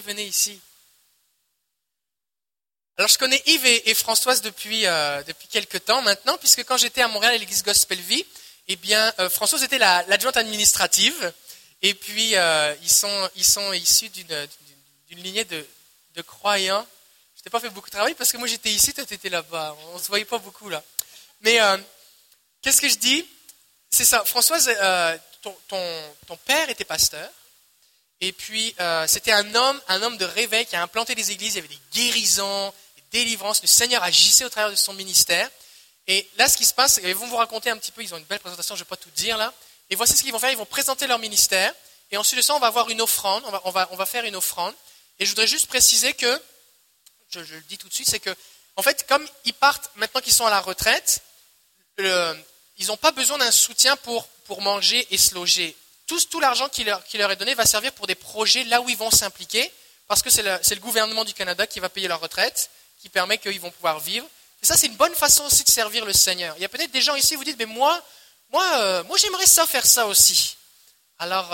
venez ici. Alors, je connais Yves et Françoise depuis quelques temps maintenant, puisque quand j'étais à Montréal à l'église Gospel-Vie, eh bien, Françoise était l'adjointe administrative, et puis ils sont issus d'une lignée de croyants. Je t'ai pas fait beaucoup de travail parce que moi j'étais ici, toi t'étais là-bas, on se voyait pas beaucoup là. Mais qu'est-ce que je dis? C'est ça, Françoise, ton père était pasteur, et puis c'était un homme de réveil qui a implanté des églises, il y avait des guérisons, des délivrances, le Seigneur agissait au travers de son ministère. Et là, ce qui se passe, ils vont vous raconter un petit peu, ils ont une belle présentation, je ne vais pas tout dire là. Et voici ce qu'ils vont faire, ils vont présenter leur ministère, et ensuite de ça, on va avoir une offrande, on va faire une offrande. Et je voudrais juste préciser que, je le dis tout de suite, c'est que, en fait, comme ils partent, maintenant qu'ils sont à la retraite, ils n'ont pas besoin d'un soutien pour manger et se loger. Tout l'argent qui leur est donné va servir pour des projets là où ils vont s'impliquer, parce que c'est le gouvernement du Canada qui va payer leur retraite, qui permet qu'ils vont pouvoir vivre. Et ça, c'est une bonne façon aussi de servir le Seigneur. Il y a peut-être des gens ici qui vous disent, mais moi j'aimerais ça, faire ça aussi. Alors,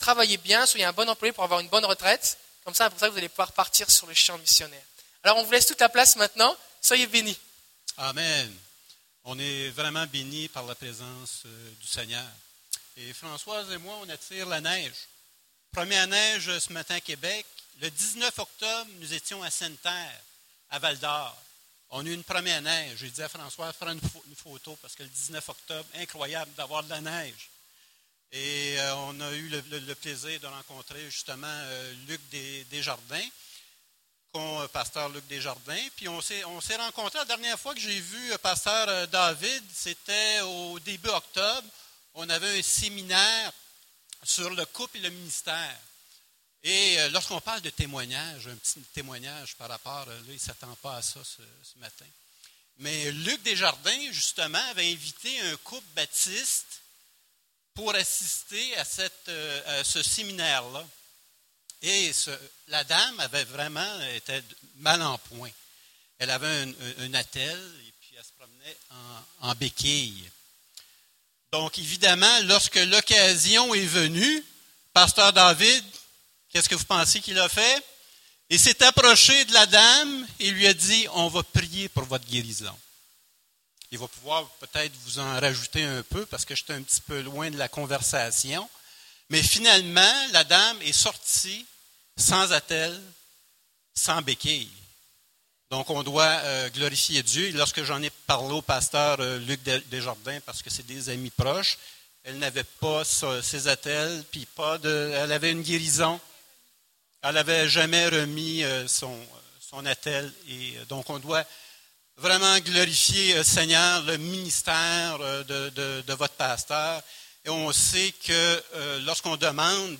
travaillez bien, soyez un bon employé pour avoir une bonne retraite. Comme ça, c'est pour ça que vous allez pouvoir partir sur le champ missionnaire. Alors, on vous laisse toute la place maintenant. Soyez bénis. Amen. On est vraiment bénis par la présence du Seigneur. Et Françoise et moi, on attire la neige. Première neige ce matin à Québec. Le 19 octobre, nous étions à Sainte-Thérèse, à Val-d'Or. On a eu une première neige. J'ai dit à François, faire une photo, parce que le 19 octobre, incroyable d'avoir de la neige. Et on a eu le plaisir de rencontrer justement Luc Desjardins, pasteur Luc Desjardins. Puis on s'est rencontrés la dernière fois que j'ai vu pasteur David, c'était au début octobre. On avait un séminaire sur le couple et le ministère. Et lorsqu'on parle de témoignage, un petit témoignage par rapport, là, il ne s'attend pas à ça ce matin. Mais Luc Desjardins, justement, avait invité un couple baptiste pour assister à ce séminaire-là. Et la dame avait vraiment été mal en point. Elle avait un attelle et puis elle se promenait en béquille. Donc, évidemment, lorsque l'occasion est venue, pasteur David, qu'est-ce que vous pensez qu'il a fait? Il s'est approché de la dame et lui a dit, on va prier pour votre guérison. Il va pouvoir peut-être vous en rajouter un peu parce que j'étais un petit peu loin de la conversation. Mais finalement, la dame est sortie sans attelle, sans béquille. Donc, on doit glorifier Dieu. Et lorsque j'en ai parlé au pasteur Luc Desjardins, parce que c'est des amis proches, elle n'avait pas ses attelles, puis elle avait une guérison. Elle n'avait jamais remis son attel. Et donc, on doit vraiment glorifier, Seigneur, le ministère de votre pasteur. Et on sait que lorsqu'on demande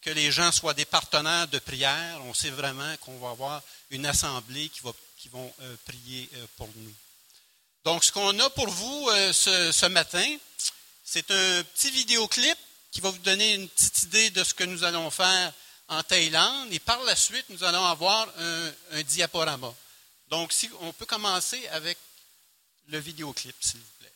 que les gens soient des partenaires de prière, on sait vraiment qu'on va avoir une assemblée qui vont prier pour nous. Donc, ce qu'on a pour vous ce matin, c'est un petit vidéoclip qui va vous donner une petite idée de ce que nous allons faire en Thaïlande, et par la suite, nous allons avoir un diaporama. Donc, si on peut commencer avec le vidéoclip, s'il vous plaît.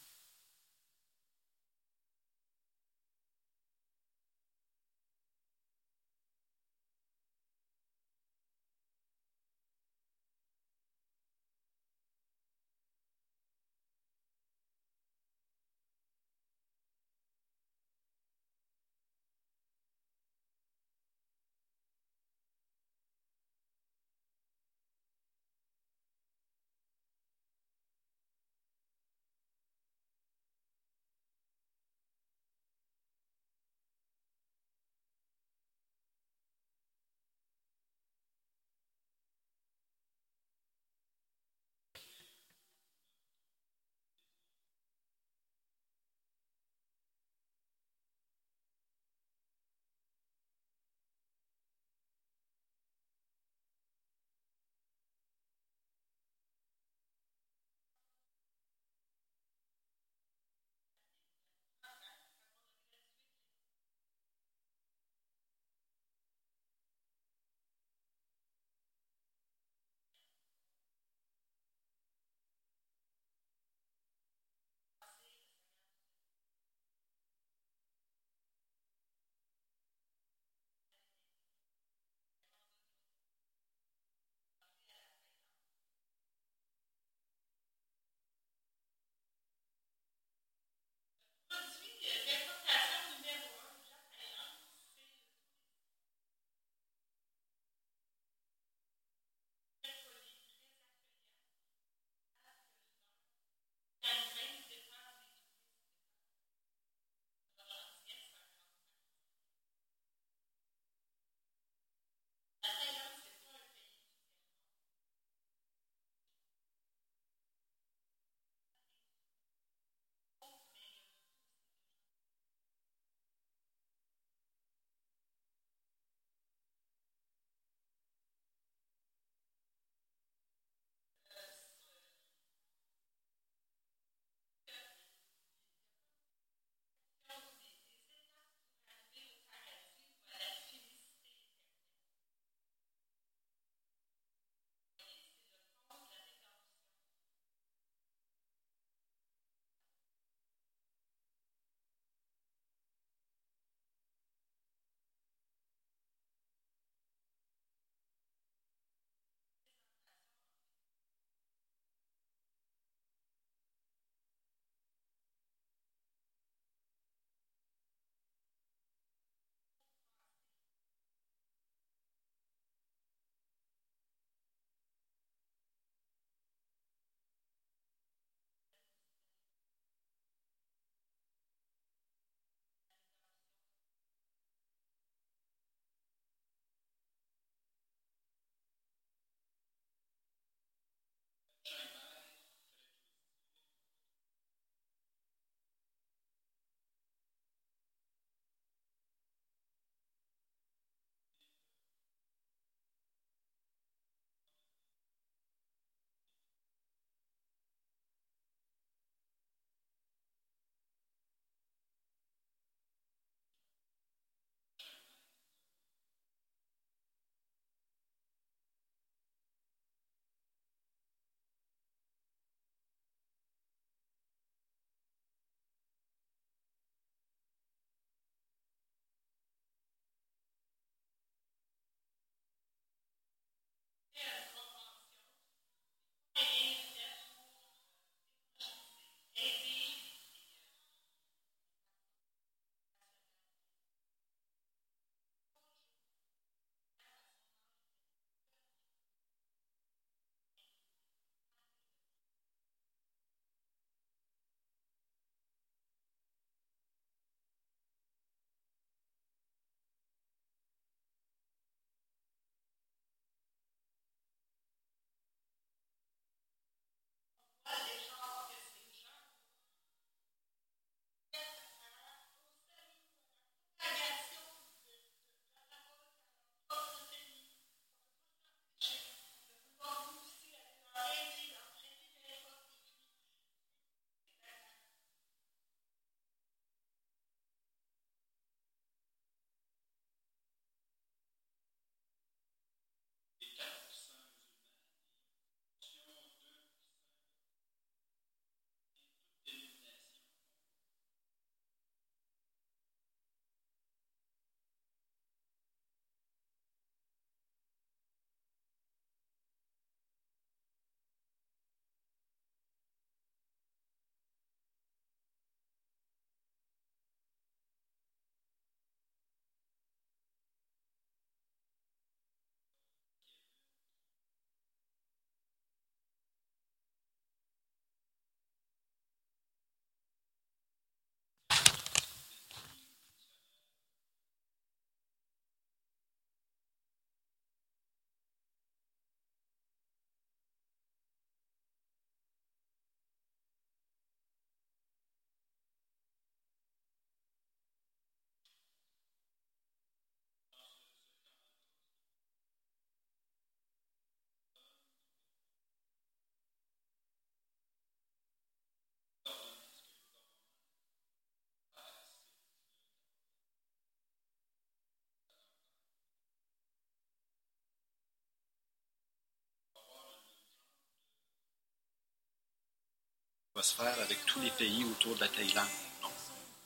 se faire avec tous les pays autour de la Thaïlande. Donc,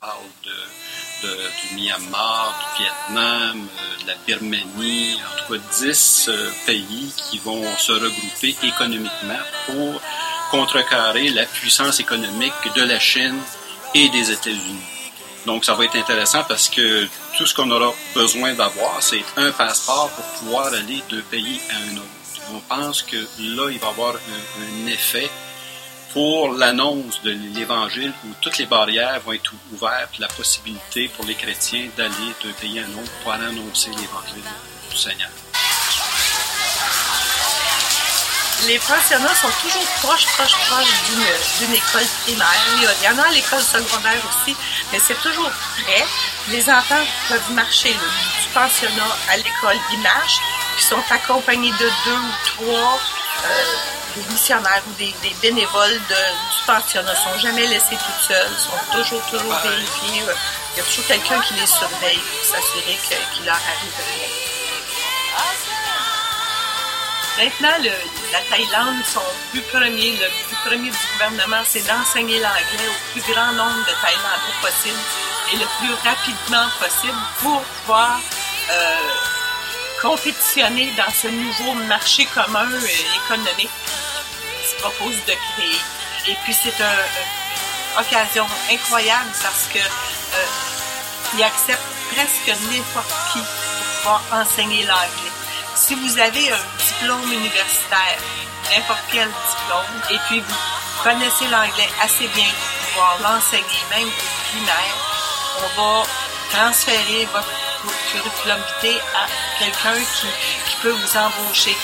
on parle du Myanmar, du Vietnam, de la Birmanie, en tout cas 10 pays qui vont se regrouper économiquement pour contrecarrer la puissance économique de la Chine et des États-Unis. Donc, ça va être intéressant parce que tout ce qu'on aura besoin d'avoir, c'est un passeport pour pouvoir aller d'un pays à un autre. On pense que là, il va y avoir un effet pour l'annonce de l'Évangile où toutes les barrières vont être ouvertes, la possibilité pour les chrétiens d'aller d'un pays à un autre pour annoncer l'Évangile du Seigneur. Les pensionnats sont toujours proches d'une école primaire. Il y en a à l'école secondaire aussi, mais c'est toujours près. Les enfants peuvent marcher du pensionnat à l'école. Ils marchent, ils sont accompagnés de 2 ou 3 des missionnaires ou des bénévoles du pensionnat. Ils ne sont jamais laissés tout seuls, ils sont toujours vérifiés. Il y a toujours quelqu'un qui les surveille pour s'assurer qu'il leur arrive rien. Maintenant, la Thaïlande, son but premier du gouvernement, c'est d'enseigner l'anglais au plus grand nombre de Thaïlandais possible et le plus rapidement possible pour pouvoir compétitionner dans ce nouveau marché commun économique qui se propose de créer. Et puis, c'est une occasion incroyable parce que ils acceptent presque n'importe qui pour pouvoir enseigner l'anglais. Si vous avez un diplôme universitaire, n'importe quel diplôme, et puis vous connaissez l'anglais assez bien pour pouvoir l'enseigner, même au primaire, on va transférer votre curriculum vitae à quelqu'un qui peut vous embaucher.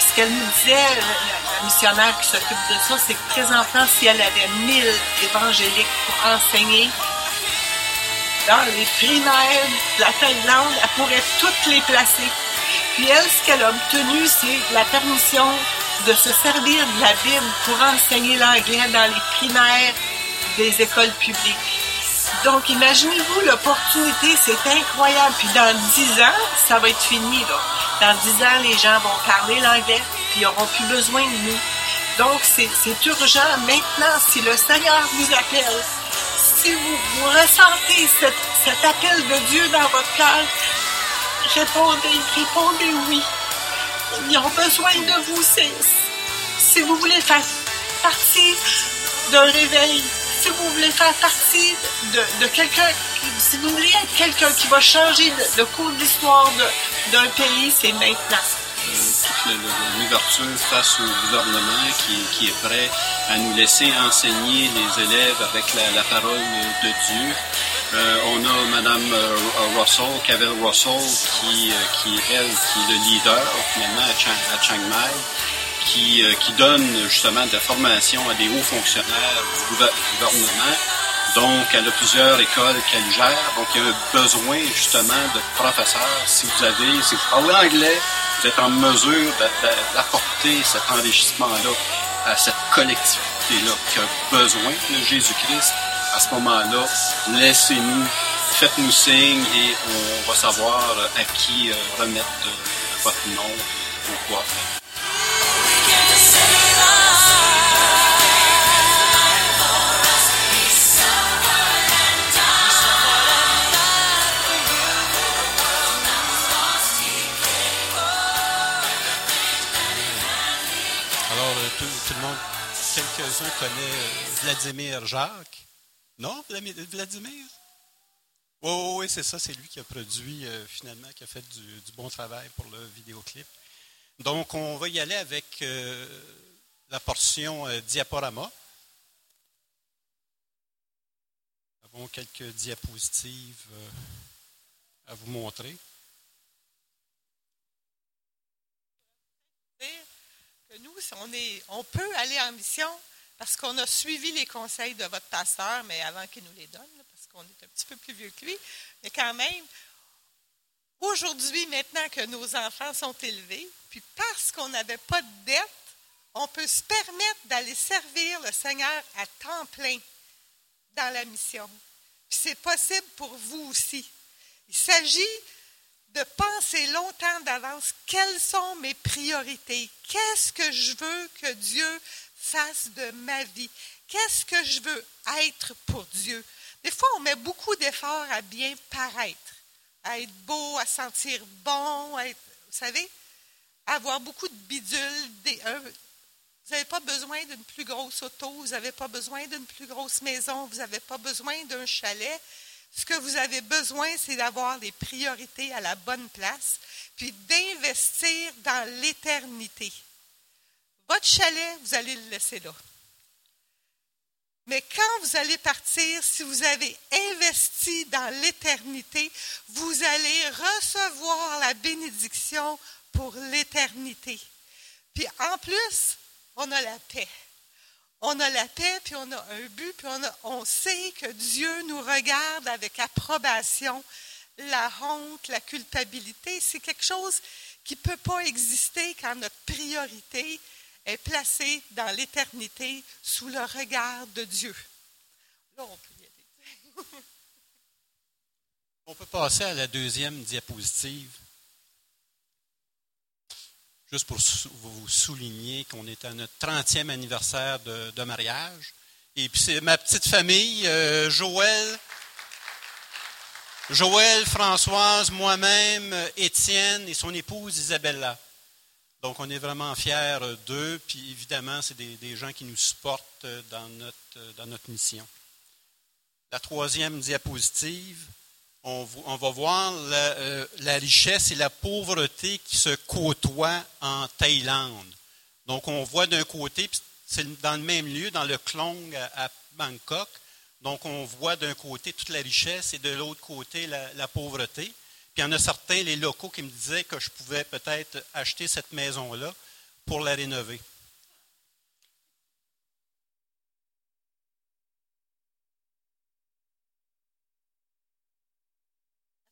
Ce qu'elle nous disait, la missionnaire qui s'occupe de ça, c'est que présentement, si elle avait 1000 évangéliques pour enseigner dans les primaires de la Thaïlande, elle pourrait toutes les placer. Puis elle, ce qu'elle a obtenu, c'est la permission de se servir de la Bible pour enseigner l'anglais dans les primaires des écoles publiques. Donc, imaginez-vous l'opportunité, c'est incroyable. Puis dans 10 ans, ça va être fini, là. Dans 10 ans, les gens vont parler l'anglais, puis ils n'auront plus besoin de nous. Donc, c'est urgent maintenant, si le Seigneur vous appelle, si vous ressentez cet appel de Dieu dans votre cœur, Répondez oui. Ils ont besoin de vous. Si vous voulez faire partie d'un réveil, si vous voulez faire partie de quelqu'un, si vous voulez être quelqu'un qui va changer le cours de l'histoire d'un pays, c'est maintenant. Toute l'ouverture face au gouvernement qui est prêt à nous laisser enseigner les élèves avec la parole de Dieu. On a Mme Russell, Cavell Russell, qui est le leader finalement à Chiang Mai, qui donne justement de la formation à des hauts fonctionnaires du gouvernement. Donc, elle a plusieurs écoles qu'elle gère. Donc, il y a un besoin justement de professeurs. Si vous parlez anglais, vous êtes en mesure d'apporter cet enrichissement-là à cette collectivité-là qui a besoin de Jésus-Christ. À ce moment-là, laissez-nous, faites-nous signe et on va savoir à qui remettre votre nom ou quoi faire. Alors, tout le monde, quelques-uns connaissent Vladimir Jacques. Non, Vladimir? Oui, c'est ça, c'est lui qui a produit, finalement, qui a fait du bon travail pour le vidéoclip. Donc, on va y aller avec la portion diaporama. Nous avons quelques diapositives à vous montrer. Que nous, on peut aller en mission. Parce qu'on a suivi les conseils de votre pasteur, mais avant qu'il nous les donne, parce qu'on est un petit peu plus vieux que lui. Mais quand même, aujourd'hui, maintenant que nos enfants sont élevés, puis parce qu'on n'avait pas de dette, on peut se permettre d'aller servir le Seigneur à temps plein dans la mission. Puis c'est possible pour vous aussi. Il s'agit de penser longtemps d'avance quelles sont mes priorités, qu'est-ce que je veux que Dieu fasse de ma vie. Qu'est-ce que je veux être pour Dieu? Des fois, on met beaucoup d'efforts à bien paraître, à être beau, à sentir bon, à être, vous savez, avoir beaucoup de bidules. Vous n'avez pas besoin d'une plus grosse auto, vous n'avez pas besoin d'une plus grosse maison, vous n'avez pas besoin d'un chalet. Ce que vous avez besoin, c'est d'avoir les priorités à la bonne place, puis d'investir dans l'éternité. Votre chalet, vous allez le laisser là. Mais quand vous allez partir, si vous avez investi dans l'éternité, vous allez recevoir la bénédiction pour l'éternité. Puis en plus, on a la paix. On a la paix, puis on a un but, puis on sait que Dieu nous regarde avec approbation. La honte, la culpabilité, c'est quelque chose qui ne peut pas exister quand notre priorité est placée dans l'éternité sous le regard de Dieu. Là, on peut y aller. On peut passer à la deuxième diapositive. Juste pour vous souligner qu'on est à notre 30e anniversaire de mariage. Et puis, c'est ma petite famille, Joël, Françoise, moi-même, Étienne et son épouse Isabella. Donc, on est vraiment fiers d'eux. Puis, évidemment, c'est des gens qui nous supportent dans notre mission. La troisième diapositive. On va voir la richesse et la pauvreté qui se côtoient en Thaïlande. Donc, on voit d'un côté, c'est dans le même lieu, dans le Klong à Bangkok. Donc, on voit d'un côté toute la richesse et de l'autre côté la pauvreté. Puis, il y en a certains, les locaux, qui me disaient que je pouvais peut-être acheter cette maison-là pour la rénover.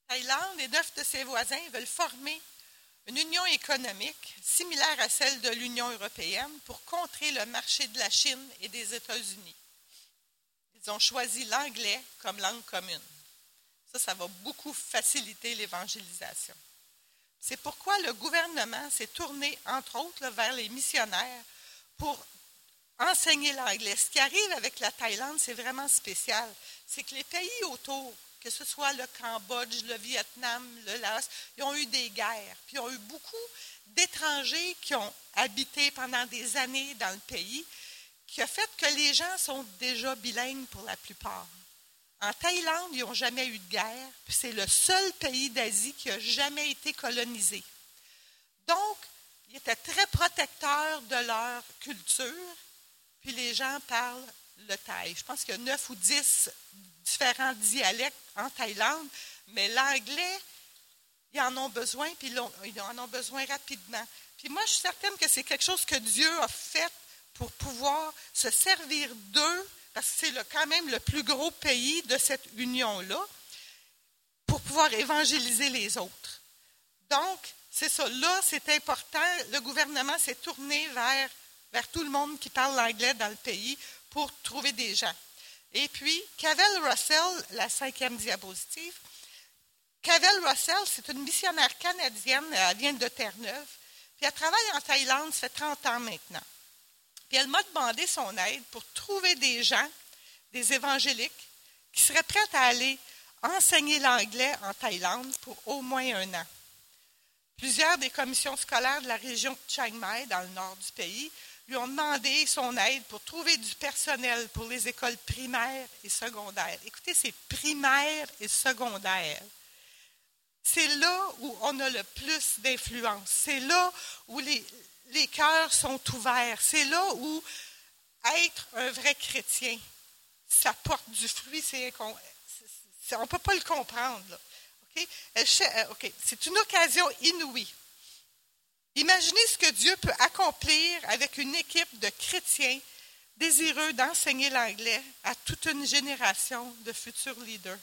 Thaïlande et 9 de ses voisins veulent former une union économique similaire à celle de l'Union européenne pour contrer le marché de la Chine et des États-Unis. Ils ont choisi l'anglais comme langue commune. Ça va beaucoup faciliter l'évangélisation. C'est pourquoi le gouvernement s'est tourné, entre autres, vers les missionnaires pour enseigner l'anglais. Ce qui arrive avec la Thaïlande, c'est vraiment spécial. C'est que les pays autour, que ce soit le Cambodge, le Vietnam, le Laos, ils ont eu des guerres. Puis, ils ont eu beaucoup d'étrangers qui ont habité pendant des années dans le pays, qui a fait que les gens sont déjà bilingues pour la plupart. En Thaïlande, ils n'ont jamais eu de guerre, puis c'est le seul pays d'Asie qui n'a jamais été colonisé. Donc, ils étaient très protecteurs de leur culture, puis les gens parlent le thaï. Je pense qu'il y a 9 ou 10 différents dialectes en Thaïlande, mais l'anglais, ils en ont besoin, puis ils en ont besoin rapidement. Puis moi, je suis certaine que c'est quelque chose que Dieu a fait pour pouvoir se servir d'eux, parce que c'est quand même le plus gros pays de cette union-là, pour pouvoir évangéliser les autres. Donc, c'est ça, là, c'est important. Le gouvernement s'est tourné vers tout le monde qui parle l'anglais dans le pays pour trouver des gens. Et puis, Cavell Russell, la 5e diapositive. Cavell Russell, c'est une missionnaire canadienne, elle vient de Terre-Neuve. Puis elle travaille en Thaïlande, ça fait 30 ans maintenant. Puis elle m'a demandé son aide pour trouver des gens, des évangéliques, qui seraient prêts à aller enseigner l'anglais en Thaïlande pour au moins 1 an. Plusieurs des commissions scolaires de la région de Chiang Mai, dans le nord du pays, lui ont demandé son aide pour trouver du personnel pour les écoles primaires et secondaires. Écoutez, c'est primaire et secondaire. C'est là où on a le plus d'influence. C'est là où les cœurs sont ouverts. C'est là où être un vrai chrétien, ça porte du fruit. On ne peut pas le comprendre. Là. Okay? C'est une occasion inouïe. Imaginez ce que Dieu peut accomplir avec une équipe de chrétiens désireux d'enseigner l'anglais à toute une génération de futurs leaders.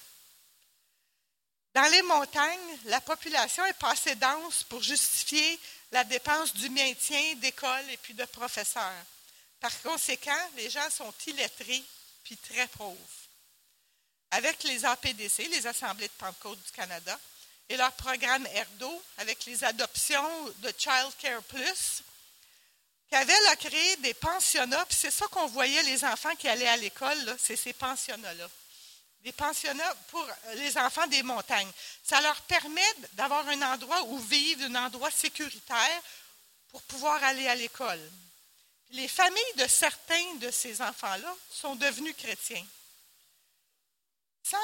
Dans les montagnes, la population est passée dense pour justifier la dépense du maintien d'écoles et puis de professeurs. Par conséquent, les gens sont illettrés puis très pauvres. Avec les APDC, les Assemblées de Pentecôte du Canada, et leur programme ERDO, avec les adoptions de Childcare Plus, Cavell a créé des pensionnats, puis c'est ça qu'on voyait les enfants qui allaient à l'école, là, c'est ces pensionnats-là. Des pensionnats pour les enfants des montagnes. Ça leur permet d'avoir un endroit où vivre, un endroit sécuritaire pour pouvoir aller à l'école. Puis les familles de certains de ces enfants-là sont devenus chrétiens. Sans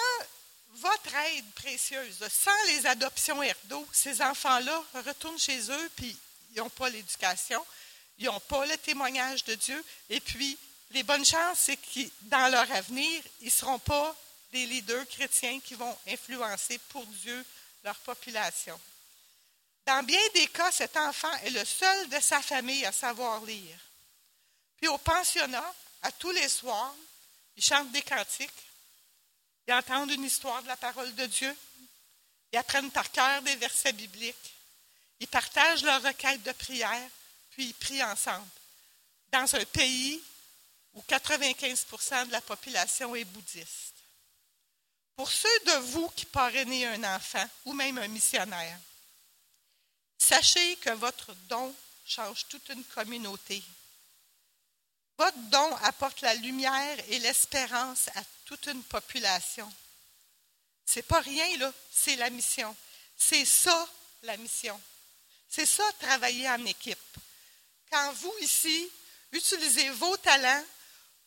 votre aide précieuse, sans les adoptions ERDO, ces enfants-là retournent chez eux, puis ils n'ont pas l'éducation. Ils n'ont pas le témoignage de Dieu. Et puis, les bonnes chances, c'est que dans leur avenir, ils ne seront pas des leaders chrétiens qui vont influencer pour Dieu leur population. Dans bien des cas, cet enfant est le seul de sa famille à savoir lire. Puis au pensionnat, à tous les soirs, ils chantent des cantiques, ils entendent une histoire de la parole de Dieu, ils apprennent par cœur des versets bibliques, ils partagent leurs requêtes de prière, puis ils prient ensemble, dans un pays où 95% de la population est bouddhiste. Pour ceux de vous qui parrainez un enfant ou même un missionnaire, sachez que votre don change toute une communauté. Votre don apporte la lumière et l'espérance à toute une population. C'est pas rien, là, c'est la mission. C'est ça, la mission. C'est ça, travailler en équipe. Quand vous, ici, utilisez vos talents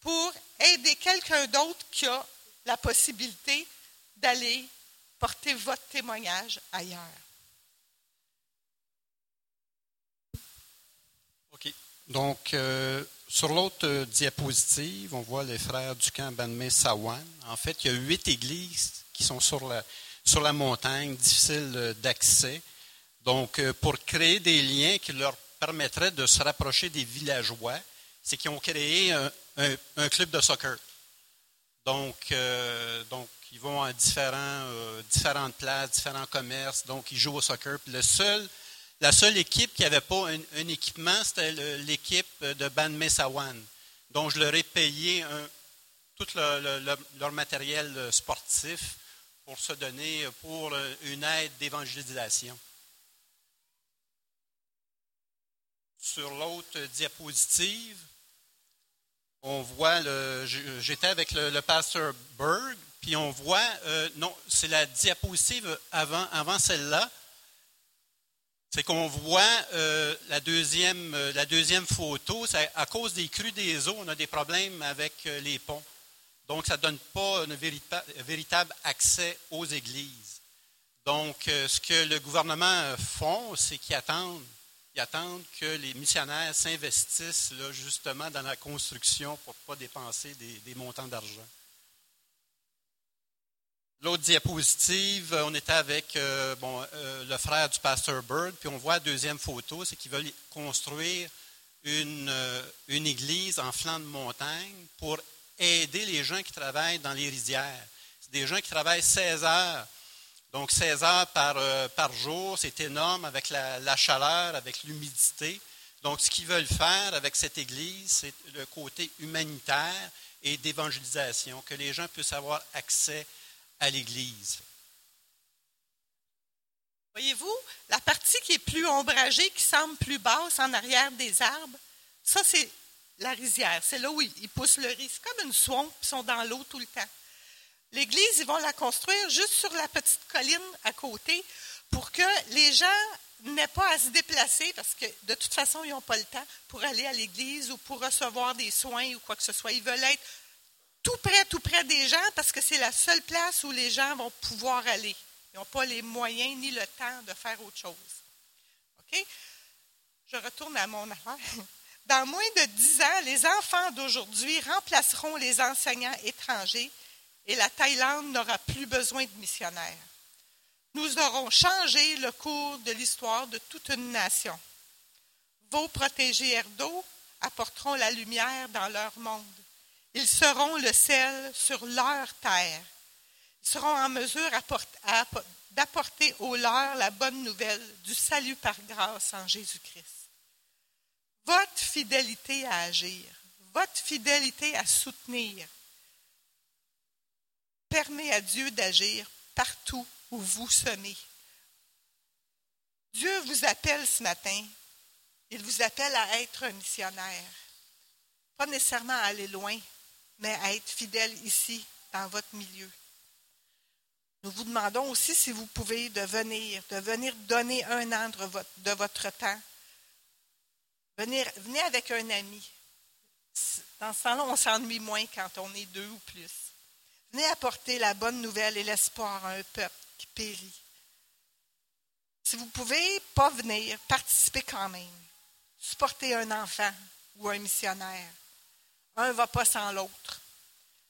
pour aider quelqu'un d'autre qui a la possibilité d'aller porter votre témoignage ailleurs. OK. Donc, sur l'autre diapositive, on voit les frères du camp Ban Mae Sawan. En fait, il y a 8 églises qui sont sur la montagne, difficiles d'accès. Donc, pour créer des liens qui leur permettraient de se rapprocher des villageois, c'est qu'ils ont créé un club de soccer. Donc ils vont à différentes places, différents commerces, donc ils jouent au soccer. Puis la seule équipe qui n'avait pas un équipement, c'était l'équipe de Ban Mae Sawan, dont je leur ai payé tout leur matériel sportif pour se donner pour une aide d'évangélisation. Sur l'autre diapositive, on voit, j'étais avec le pasteur Berg, puis on voit, non, c'est la diapositive avant celle-là, c'est qu'on voit la deuxième photo, c'est à cause des crues des eaux, on a des problèmes avec les ponts. Donc, ça ne donne pas un véritable accès aux églises. Donc, ce que le gouvernement font, c'est qu'ils attendent. Ils attendent que les missionnaires s'investissent là, justement dans la construction pour ne pas dépenser des montants d'argent. L'autre diapositive, on était avec le frère du pasteur Bird, puis on voit la deuxième photo, c'est qu'ils veulent construire une église en flanc de montagne pour aider les gens qui travaillent dans les rizières. C'est des gens qui travaillent 16 heures. Donc, 16 heures par jour, c'est énorme avec la chaleur, avec l'humidité. Donc, ce qu'ils veulent faire avec cette église, c'est le côté humanitaire et d'évangélisation, que les gens puissent avoir accès à l'église. Voyez-vous, la partie qui est plus ombragée, qui semble plus basse en arrière des arbres, ça, c'est la rizière. C'est là où ils poussent le riz. C'est comme une swamp, ils sont dans l'eau tout le temps. L'église, ils vont la construire juste sur la petite colline à côté pour que les gens n'aient pas à se déplacer parce que de toute façon, ils n'ont pas le temps pour aller à l'église ou pour recevoir des soins ou quoi que ce soit. Ils veulent être tout près des gens parce que c'est la seule place où les gens vont pouvoir aller. Ils n'ont pas les moyens ni le temps de faire autre chose. OK? Je retourne à mon affaire. Dans moins de 10 ans, les enfants d'aujourd'hui remplaceront les enseignants étrangers et la Thaïlande n'aura plus besoin de missionnaires. Nous aurons changé le cours de l'histoire de toute une nation. Vos protégés ERDO apporteront la lumière dans leur monde. Ils seront le sel sur leur terre. Ils seront en mesure d'apporter aux leurs la bonne nouvelle du salut par grâce en Jésus-Christ. Votre fidélité à agir, votre fidélité à soutenir, permet à Dieu d'agir partout où vous semez. Dieu vous appelle ce matin Il vous appelle à être un missionnaire. Pas nécessairement à aller loin, mais à être fidèle ici, dans votre milieu. Nous vous demandons aussi si vous pouvez de venir donner un an de votre temps. Venez avec un ami. Dans ce temps-là, on s'ennuie moins quand on est deux ou plus. Venez apporter la bonne nouvelle et l'espoir à un peuple qui périt. Si vous ne pouvez pas venir, participez quand même. Supportez un enfant ou un missionnaire. Un ne va pas sans l'autre.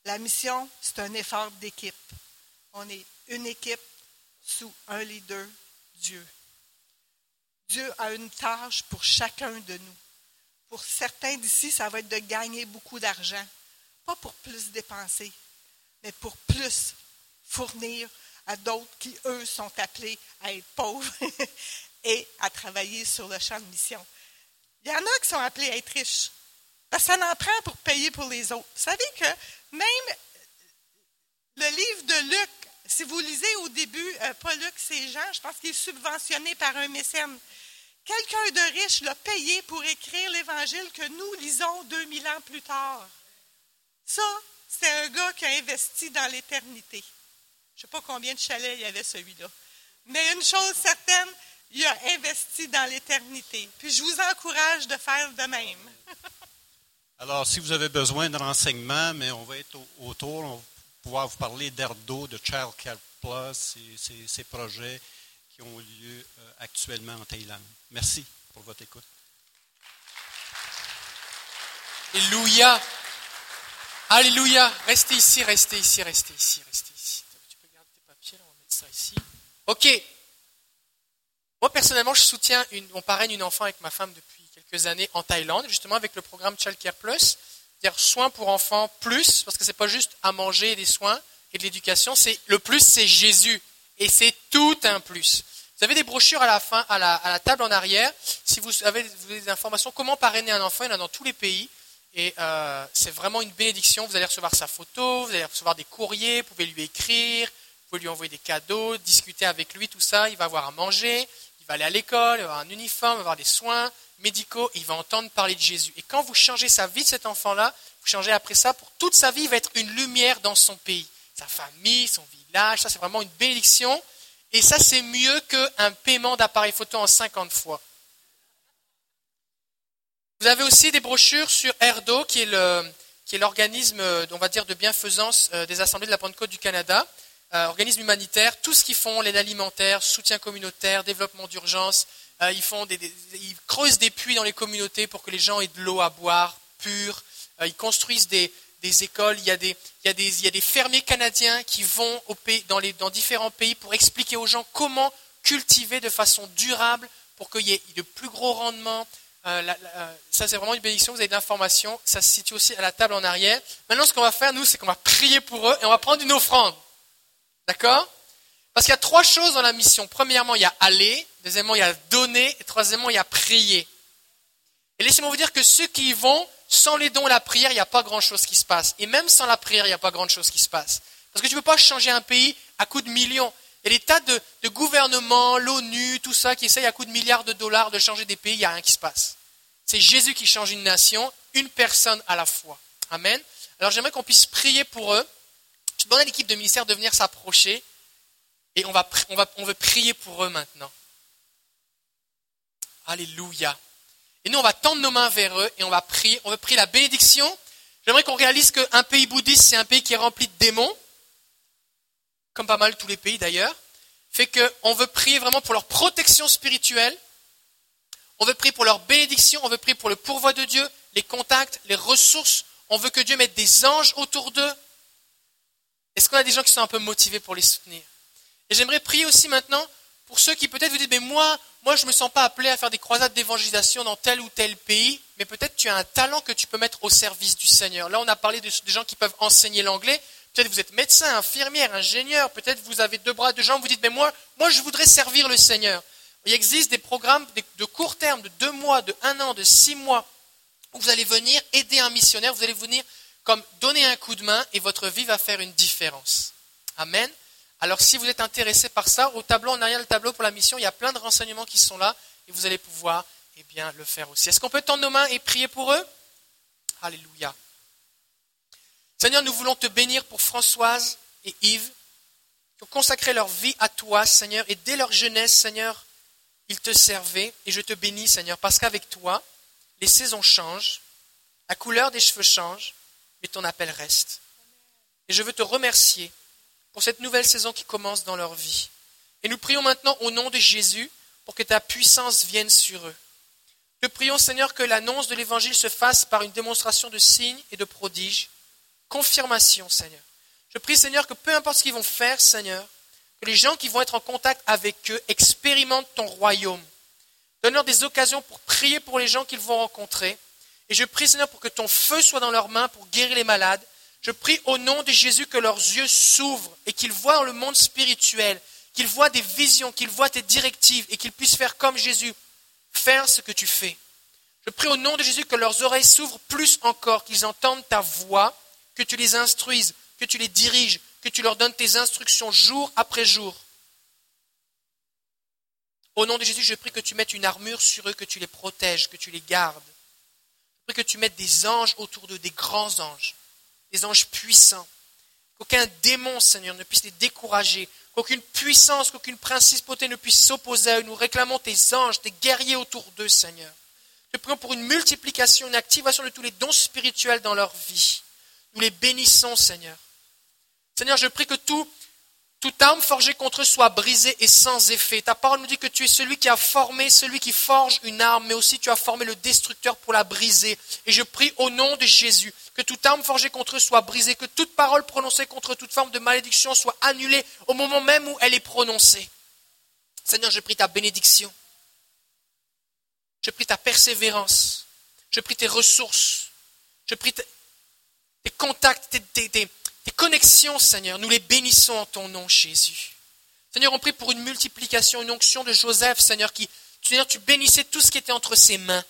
La mission, c'est un effort d'équipe. On est une équipe sous un leader, Dieu. Dieu a une tâche pour chacun de nous. Pour certains d'ici, ça va être de gagner beaucoup d'argent. Pas pour plus dépenser, mais pour plus fournir à d'autres qui, eux, sont appelés à être pauvres et à travailler sur le champ de mission. Il y en a qui sont appelés à être riches. Parce que ça en prend pour payer pour les autres. Vous savez que même le livre de Luc, si vous lisez au début, pas Luc, c'est Jean, je pense qu'il est subventionné par un mécène. Quelqu'un de riche l'a payé pour écrire l'Évangile que nous lisons 2000 ans plus tard. Ça, c'est un gars qui a investi dans l'éternité. Je ne sais pas combien de chalets il y avait celui-là. Mais une chose certaine, il a investi dans l'éternité. Puis je vous encourage de faire de même. Alors, si vous avez besoin de renseignements, mais on va être autour, on va pouvoir vous parler d'ERDO, de Childcare Plus, et ces projets qui ont lieu actuellement en Thaïlande. Merci pour votre écoute. Alléluia! Alléluia! Restez ici. Tu peux garder tes papiers, là, on va mettre ça ici. OK. Moi, personnellement, je soutiens, on parraine une enfant avec ma femme depuis quelques années en Thaïlande, justement avec le programme Childcare Plus, c'est-à-dire soins pour enfants plus, parce que c'est pas juste à manger et des soins et de l'éducation, c'est le plus, c'est Jésus, et c'est tout un plus. Vous avez des brochures à la fin, à la table en arrière, si vous avez des informations, comment parrainer un enfant, il y en a dans tous les pays, et c'est vraiment une bénédiction, vous allez recevoir sa photo, vous allez recevoir des courriers, vous pouvez lui écrire, vous pouvez lui envoyer des cadeaux, discuter avec lui, tout ça, il va avoir à manger, il va aller à l'école, il va avoir un uniforme, il va avoir des soins médicaux, il va entendre parler de Jésus. Et quand vous changez sa vie de cet enfant-là, vous changez après ça, pour toute sa vie, il va être une lumière dans son pays. Sa famille, son village, ça c'est vraiment une bénédiction. Et ça c'est mieux qu'un paiement d'appareil photo en 50 fois. Vous avez aussi des brochures sur ERDO, qui est l'organisme, on va dire, de bienfaisance des Assemblées de la Pentecôte du Canada. Organisme humanitaire, tout ce qu'ils font, l'aide alimentaire, soutien communautaire, développement d'urgence. Ils creusent des puits dans les communautés pour que les gens aient de l'eau à boire pure. Ils construisent des écoles. Il y a des fermiers canadiens qui vont dans différents pays pour expliquer aux gens comment cultiver de façon durable pour qu'il y ait de plus gros rendements. Ça, c'est vraiment une bénédiction. Vous avez de l'information. Ça se situe aussi à la table en arrière. Maintenant, ce qu'on va faire, nous, c'est qu'on va prier pour eux et on va prendre une offrande. D'accord ? Parce qu'il y a trois choses dans la mission. Premièrement, il y a aller. Deuxièmement, il y a donner. Et troisièmement, il y a prier. Et laissez-moi vous dire que ceux qui y vont, sans les dons et la prière, il n'y a pas grand-chose qui se passe. Et même sans la prière, il n'y a pas grand-chose qui se passe. Parce que tu ne peux pas changer un pays à coups de millions. Il y a des tas de gouvernements, l'ONU, tout ça, qui essayent à coups de milliards de dollars de changer des pays. Il n'y a rien qui se passe. C'est Jésus qui change une nation, une personne à la fois. Amen. Alors j'aimerais qu'on puisse prier pour eux. Je demande à l'équipe de ministère de venir s'approcher. Et on veut prier pour eux maintenant. Alléluia. Et nous, on va tendre nos mains vers eux et on va prier. On veut prier la bénédiction. J'aimerais qu'on réalise qu'un pays bouddhiste, c'est un pays qui est rempli de démons, comme pas mal tous les pays d'ailleurs. Fait qu'on veut prier vraiment pour leur protection spirituelle. On veut prier pour leur bénédiction. On veut prier pour le pourvoi de Dieu, les contacts, les ressources. On veut que Dieu mette des anges autour d'eux. Est-ce qu'on a des gens qui sont un peu motivés pour les soutenir ? Et j'aimerais prier aussi maintenant pour ceux qui peut-être vous disent « Mais moi je ne me sens pas appelé à faire des croisades d'évangélisation dans tel ou tel pays, mais peut-être tu as un talent que tu peux mettre au service du Seigneur. » Là, on a parlé de gens qui peuvent enseigner l'anglais. Peut-être vous êtes médecin, infirmière, ingénieur. Peut-être vous avez deux bras, deux jambes. Vous dites « Mais moi je voudrais servir le Seigneur. » Il existe des programmes de court terme, de 2 mois, de 1 an, de 6 mois, où vous allez venir aider un missionnaire. Vous allez venir comme donner un coup de main et votre vie va faire une différence. Amen. Alors si vous êtes intéressé par ça, au tableau, en arrière du tableau pour la mission, il y a plein de renseignements qui sont là et vous allez pouvoir eh bien, le faire aussi. Est-ce qu'on peut tendre nos mains et prier pour eux? Alléluia. Seigneur, nous voulons te bénir pour Françoise et Yves, qui ont consacré leur vie à toi, Seigneur, et dès leur jeunesse, Seigneur, ils te servaient. Et je te bénis, Seigneur, parce qu'avec toi, les saisons changent, la couleur des cheveux change, mais ton appel reste. Et je veux te remercier pour cette nouvelle saison qui commence dans leur vie. Et nous prions maintenant au nom de Jésus pour que ta puissance vienne sur eux. Nous prions, Seigneur, que l'annonce de l'Évangile se fasse par une démonstration de signes et de prodiges. Confirmation, Seigneur. Je prie, Seigneur, que peu importe ce qu'ils vont faire, Seigneur, que les gens qui vont être en contact avec eux expérimentent ton royaume. Donne-leur des occasions pour prier pour les gens qu'ils vont rencontrer. Et je prie, Seigneur, pour que ton feu soit dans leurs mains pour guérir les malades. Je prie au nom de Jésus que leurs yeux s'ouvrent et qu'ils voient le monde spirituel, qu'ils voient des visions, qu'ils voient tes directives et qu'ils puissent faire comme Jésus, faire ce que tu fais. Je prie au nom de Jésus que leurs oreilles s'ouvrent plus encore, qu'ils entendent ta voix, que tu les instruises, que tu les diriges, que tu leur donnes tes instructions jour après jour. Au nom de Jésus, je prie que tu mettes une armure sur eux, que tu les protèges, que tu les gardes. Je prie que tu mettes des anges autour d'eux, des grands anges, des anges puissants. Qu'aucun démon, Seigneur, ne puisse les décourager. Qu'aucune puissance, qu'aucune principauté ne puisse s'opposer à eux. Nous réclamons tes anges, tes guerriers autour d'eux, Seigneur. Nous prions pour une multiplication, une activation de tous les dons spirituels dans leur vie. Nous les bénissons, Seigneur. Seigneur, je prie que toute arme forgée contre eux soit brisée et sans effet. Ta parole nous dit que tu es celui qui a formé, celui qui forge une arme, mais aussi tu as formé le destructeur pour la briser. Et je prie au nom de Jésus que toute arme forgée contre eux soit brisée, que toute parole prononcée contre eux, toute forme de malédiction soit annulée au moment même où elle est prononcée. Seigneur, je prie ta bénédiction. Je prie ta persévérance. Je prie tes ressources. Je prie tes contacts, tes connexions, Seigneur, nous les bénissons en ton nom, Jésus. Seigneur, on prie pour une multiplication, une onction de Joseph, Seigneur, tu bénissais tout ce qui était entre ses mains.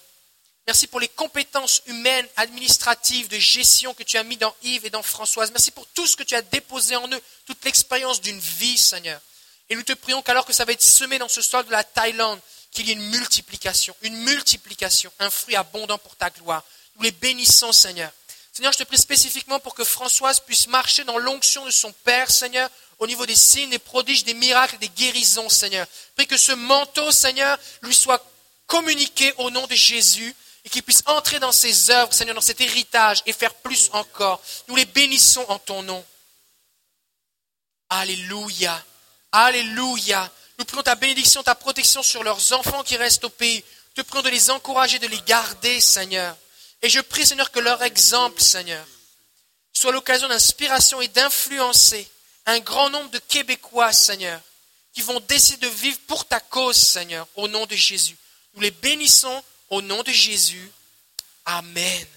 Merci pour les compétences humaines, administratives, de gestion que tu as mis dans Yves et dans Françoise. Merci pour tout ce que tu as déposé en eux, toute l'expérience d'une vie, Seigneur. Et nous te prions qu'alors que ça va être semé dans ce sol de la Thaïlande, qu'il y ait une multiplication, un fruit abondant pour ta gloire. Nous les bénissons, Seigneur. Seigneur, je te prie spécifiquement pour que Françoise puisse marcher dans l'onction de son Père, Seigneur, au niveau des signes, des prodiges, des miracles, des guérisons, Seigneur. Je prie que ce manteau, Seigneur, lui soit communiqué au nom de Jésus et qu'il puisse entrer dans ses œuvres, Seigneur, dans cet héritage et faire plus encore. Nous les bénissons en ton nom. Alléluia. Alléluia. Nous prions ta bénédiction, ta protection sur leurs enfants qui restent au pays. Nous te prions de les encourager, de les garder, Seigneur. Et je prie, Seigneur, que leur exemple, Seigneur, soit l'occasion d'inspiration et d'influencer un grand nombre de Québécois, Seigneur, qui vont décider de vivre pour ta cause, Seigneur, au nom de Jésus. Nous les bénissons au nom de Jésus. Amen.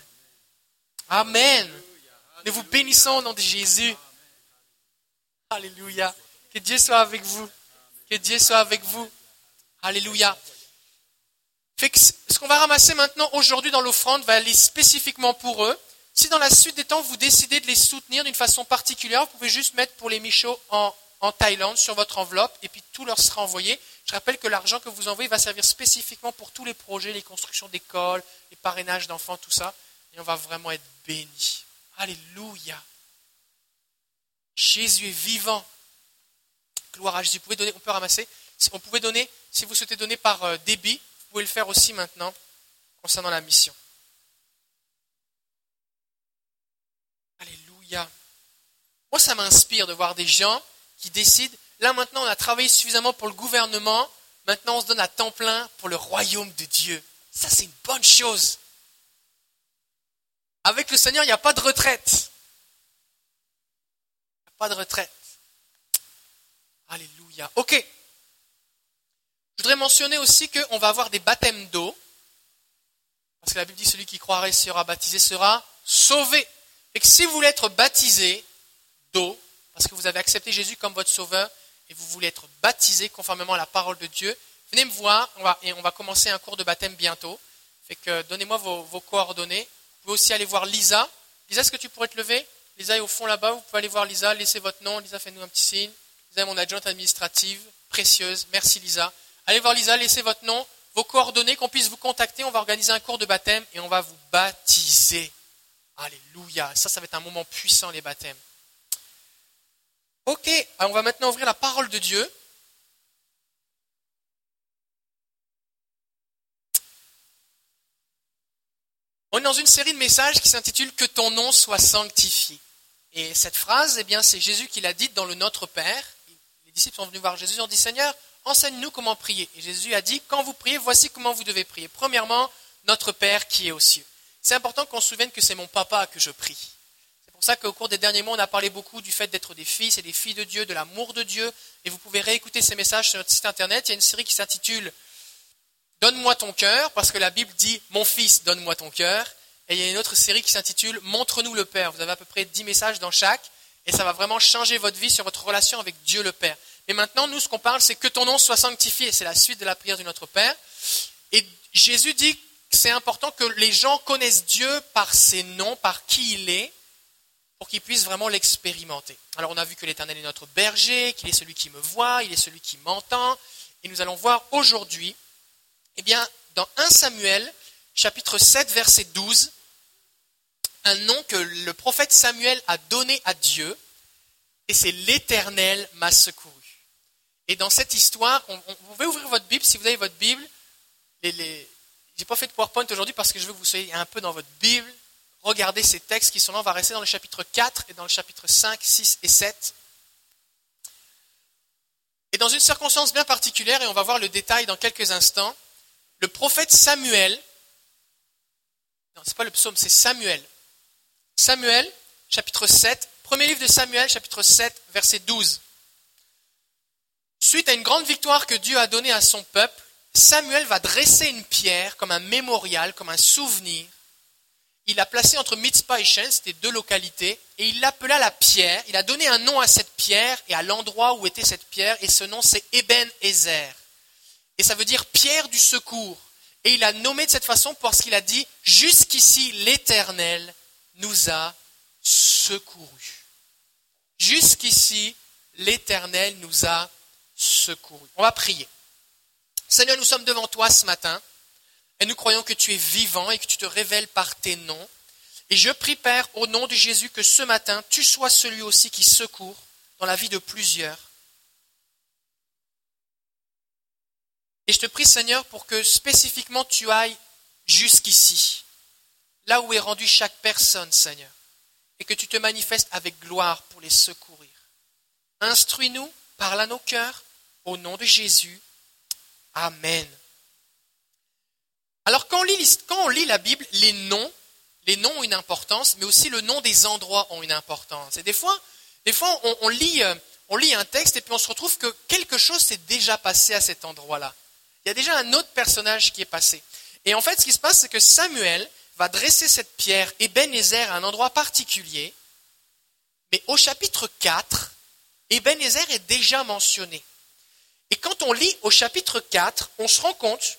Amen. Nous vous bénissons au nom de Jésus. Alléluia. Que Dieu soit avec vous. Que Dieu soit avec vous. Alléluia. Fait que ce qu'on va ramasser maintenant aujourd'hui dans l'offrande va aller spécifiquement pour eux. Si dans la suite des temps, vous décidez de les soutenir d'une façon particulière, vous pouvez juste mettre pour les Michos en Thaïlande sur votre enveloppe et puis tout leur sera envoyé. Je rappelle que l'argent que vous envoyez va servir spécifiquement pour tous les projets, les constructions d'écoles, les parrainages d'enfants, tout ça. Et on va vraiment être bénis. Alléluia. Jésus est vivant. Gloire à Jésus. Vous pouvez donner, on peut ramasser. On pouvait donner, si vous souhaitez donner par débit, vous pouvez le faire aussi maintenant concernant la mission. Alléluia. Moi, ça m'inspire de voir des gens qui décident, là maintenant, on a travaillé suffisamment pour le gouvernement, maintenant on se donne à temps plein pour le royaume de Dieu. Ça, c'est une bonne chose. Avec le Seigneur, il n'y a pas de retraite. Il n'y a pas de retraite. Alléluia. Ok. Je voudrais mentionner aussi qu'on va avoir des baptêmes d'eau. Parce que la Bible dit, celui qui croirait sera baptisé sera sauvé. Et que si vous voulez être baptisé d'eau, parce que vous avez accepté Jésus comme votre sauveur, et vous voulez être baptisé conformément à la parole de Dieu, venez me voir, on va commencer un cours de baptême bientôt. Fait que donnez-moi vos coordonnées. Vous pouvez aussi aller voir Lisa. Lisa, est-ce que tu pourrais te lever? Lisa est au fond là-bas, vous pouvez aller voir Lisa, laissez votre nom. Lisa, faites-nous un petit signe. Lisa est mon adjointe administrative, précieuse. Merci Lisa. Allez voir Lisa, laissez votre nom, vos coordonnées, qu'on puisse vous contacter. On va organiser un cours de baptême et on va vous baptiser. Alléluia. Ça va être un moment puissant, les baptêmes. Ok, alors on va maintenant ouvrir la parole de Dieu. On est dans une série de messages qui s'intitule « Que ton nom soit sanctifié ». Et cette phrase, c'est Jésus qui l'a dite dans le « Notre Père ». Les disciples sont venus voir Jésus et ont dit « Seigneur, enseigne-nous comment prier ». Et Jésus a dit « Quand vous priez, voici comment vous devez prier. Premièrement, notre Père qui est aux cieux ». C'est important qu'on se souvienne que c'est mon papa que je prie. C'est pour ça qu'au cours des derniers mois, on a parlé beaucoup du fait d'être des fils et des filles de Dieu, de l'amour de Dieu. Et vous pouvez réécouter ces messages sur notre site internet. Il y a une série qui s'intitule « Donne-moi ton cœur », parce que la Bible dit « Mon fils, donne-moi ton cœur ». Et il y a une autre série qui s'intitule « Montre-nous le Père ». Vous avez à peu près 10 messages dans chaque, et ça va vraiment changer votre vie sur votre relation avec Dieu le Père. Mais maintenant, nous, ce qu'on parle, c'est « Que ton nom soit sanctifié ». C'est la suite de la prière du Notre Père. Et Jésus dit que c'est important que les gens connaissent Dieu par ses noms, par qui il est, pour qu'ils puissent vraiment l'expérimenter. Alors, on a vu que l'Éternel est notre berger, qu'il est celui qui me voit, il est celui qui m'entend. Et nous allons voir aujourd'hui, dans 1 Samuel, chapitre 7, verset 12, un nom que le prophète Samuel a donné à Dieu, et c'est « L'Éternel m'a secouru ». Et dans cette histoire, vous pouvez ouvrir votre Bible, si vous avez votre Bible, je n'ai pas fait de PowerPoint aujourd'hui parce que je veux que vous soyez un peu dans votre Bible, regardez ces textes qui sont là, on va rester dans le chapitre 4 et dans le chapitre 5, 6 et 7. Et dans une circonstance bien particulière, et on va voir le détail dans quelques instants, le prophète Samuel, non, c'est pas le psaume, c'est Samuel. Samuel, chapitre 7, premier livre de Samuel, chapitre 7, verset 12. Suite à une grande victoire que Dieu a donnée à son peuple, Samuel va dresser une pierre comme un mémorial, comme un souvenir. Il l'a placée entre Mitzpah et Shen, c'était deux localités, et il l'appela la pierre. Il a donné un nom à cette pierre et à l'endroit où était cette pierre, et ce nom c'est Eben-Ezer. Et ça veut dire pierre du secours. Et il a nommé de cette façon parce qu'il a dit « Jusqu'ici l'Éternel nous a secourus. » Jusqu'ici l'Éternel nous a secourus. On va prier. Seigneur, nous sommes devant toi ce matin et nous croyons que tu es vivant et que tu te révèles par tes noms. Et je prie, Père, au nom de Jésus, que ce matin, tu sois celui aussi qui secourt dans la vie de plusieurs. Et je te prie, Seigneur, pour que spécifiquement tu ailles jusqu'ici, là où est rendue chaque personne, Seigneur, et que tu te manifestes avec gloire pour les secourir. Instruis-nous, parle à nos cœurs, au nom de Jésus. Amen. Alors, quand on lit la Bible, les noms ont une importance, mais aussi le nom des endroits ont une importance. Et des fois on lit un texte et puis on se retrouve que quelque chose s'est déjà passé à cet endroit-là. Il y a déjà un autre personnage qui est passé. Et en fait, ce qui se passe, c'est que Samuel va dresser cette pierre Eben-Ezer à un endroit particulier. Mais au chapitre 4, Eben-Ezer est déjà mentionné. Et quand on lit au chapitre 4, on se rend compte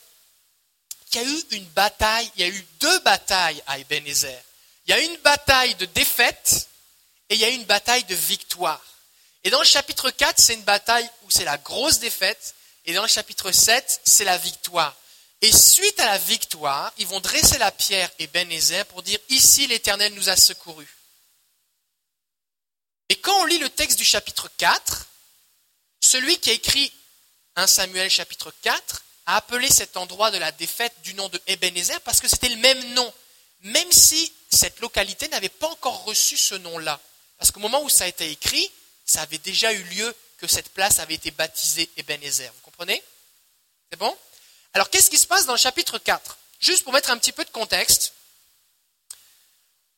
qu'il y a eu une bataille. Il y a eu deux batailles à Eben-Ezer. Il y a une bataille de défaite et il y a une bataille de victoire. Et dans le chapitre 4, c'est une bataille où c'est la grosse défaite. Et dans le chapitre 7, c'est la victoire. Et suite à la victoire, ils vont dresser la pierre Eben-Ezer pour dire « Ici, l'Éternel nous a secourus ». Et quand on lit le texte du chapitre 4, celui qui a écrit 1 Samuel chapitre 4 a appelé cet endroit de la défaite du nom de Eben-Ezer parce que c'était le même nom, même si cette localité n'avait pas encore reçu ce nom-là. Parce qu'au moment où ça a été écrit, ça avait déjà eu lieu que cette place avait été baptisée Eben-Ezer. Prenez, c'est bon? Alors, qu'est-ce qui se passe dans le chapitre 4? Juste pour mettre un petit peu de contexte,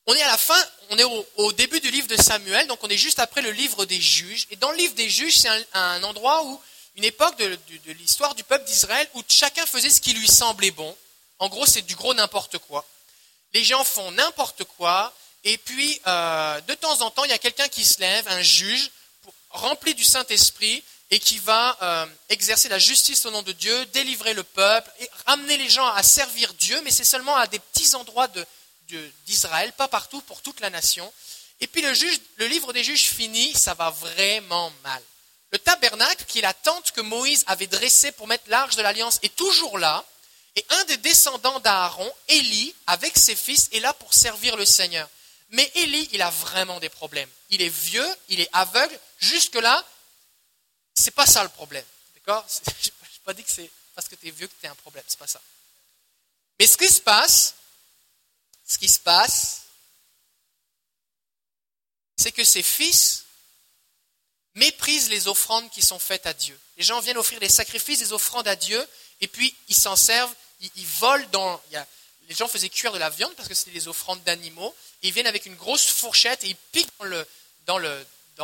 on est à la fin, on est au début du livre de Samuel, donc on est juste après le livre des Juges. Et dans le livre des Juges, c'est un endroit où, une époque de l'histoire du peuple d'Israël, où chacun faisait ce qui lui semblait bon. En gros, c'est du gros n'importe quoi. Les gens font n'importe quoi, et puis, de temps en temps, il y a quelqu'un qui se lève, un juge, rempli du Saint-Esprit, et qui va exercer la justice au nom de Dieu, délivrer le peuple, et ramener les gens à servir Dieu, mais c'est seulement à des petits endroits d'Israël, pas partout, pour toute la nation. Et puis le livre des Juges finit, ça va vraiment mal. Le tabernacle, qui est la tente que Moïse avait dressée pour mettre l'arche de l'Alliance, est toujours là, Et un des descendants d'Aaron, Élie, avec ses fils, est là pour servir le Seigneur. Mais Élie, il a vraiment des problèmes. Il est vieux, il est aveugle. Jusque-là, c'est pas ça le problème. D'accord ? Je n'ai pas dit que c'est parce que tu es vieux que tu as un problème. C'est pas ça. Mais ce qui se passe, c'est que ses fils méprisent les offrandes qui sont faites à Dieu. Les gens viennent offrir des sacrifices, des offrandes à Dieu, et puis ils s'en servent, ils volent dans... les gens faisaient cuire de la viande parce que c'était des offrandes d'animaux, et ils viennent avec une grosse fourchette et ils piquent dans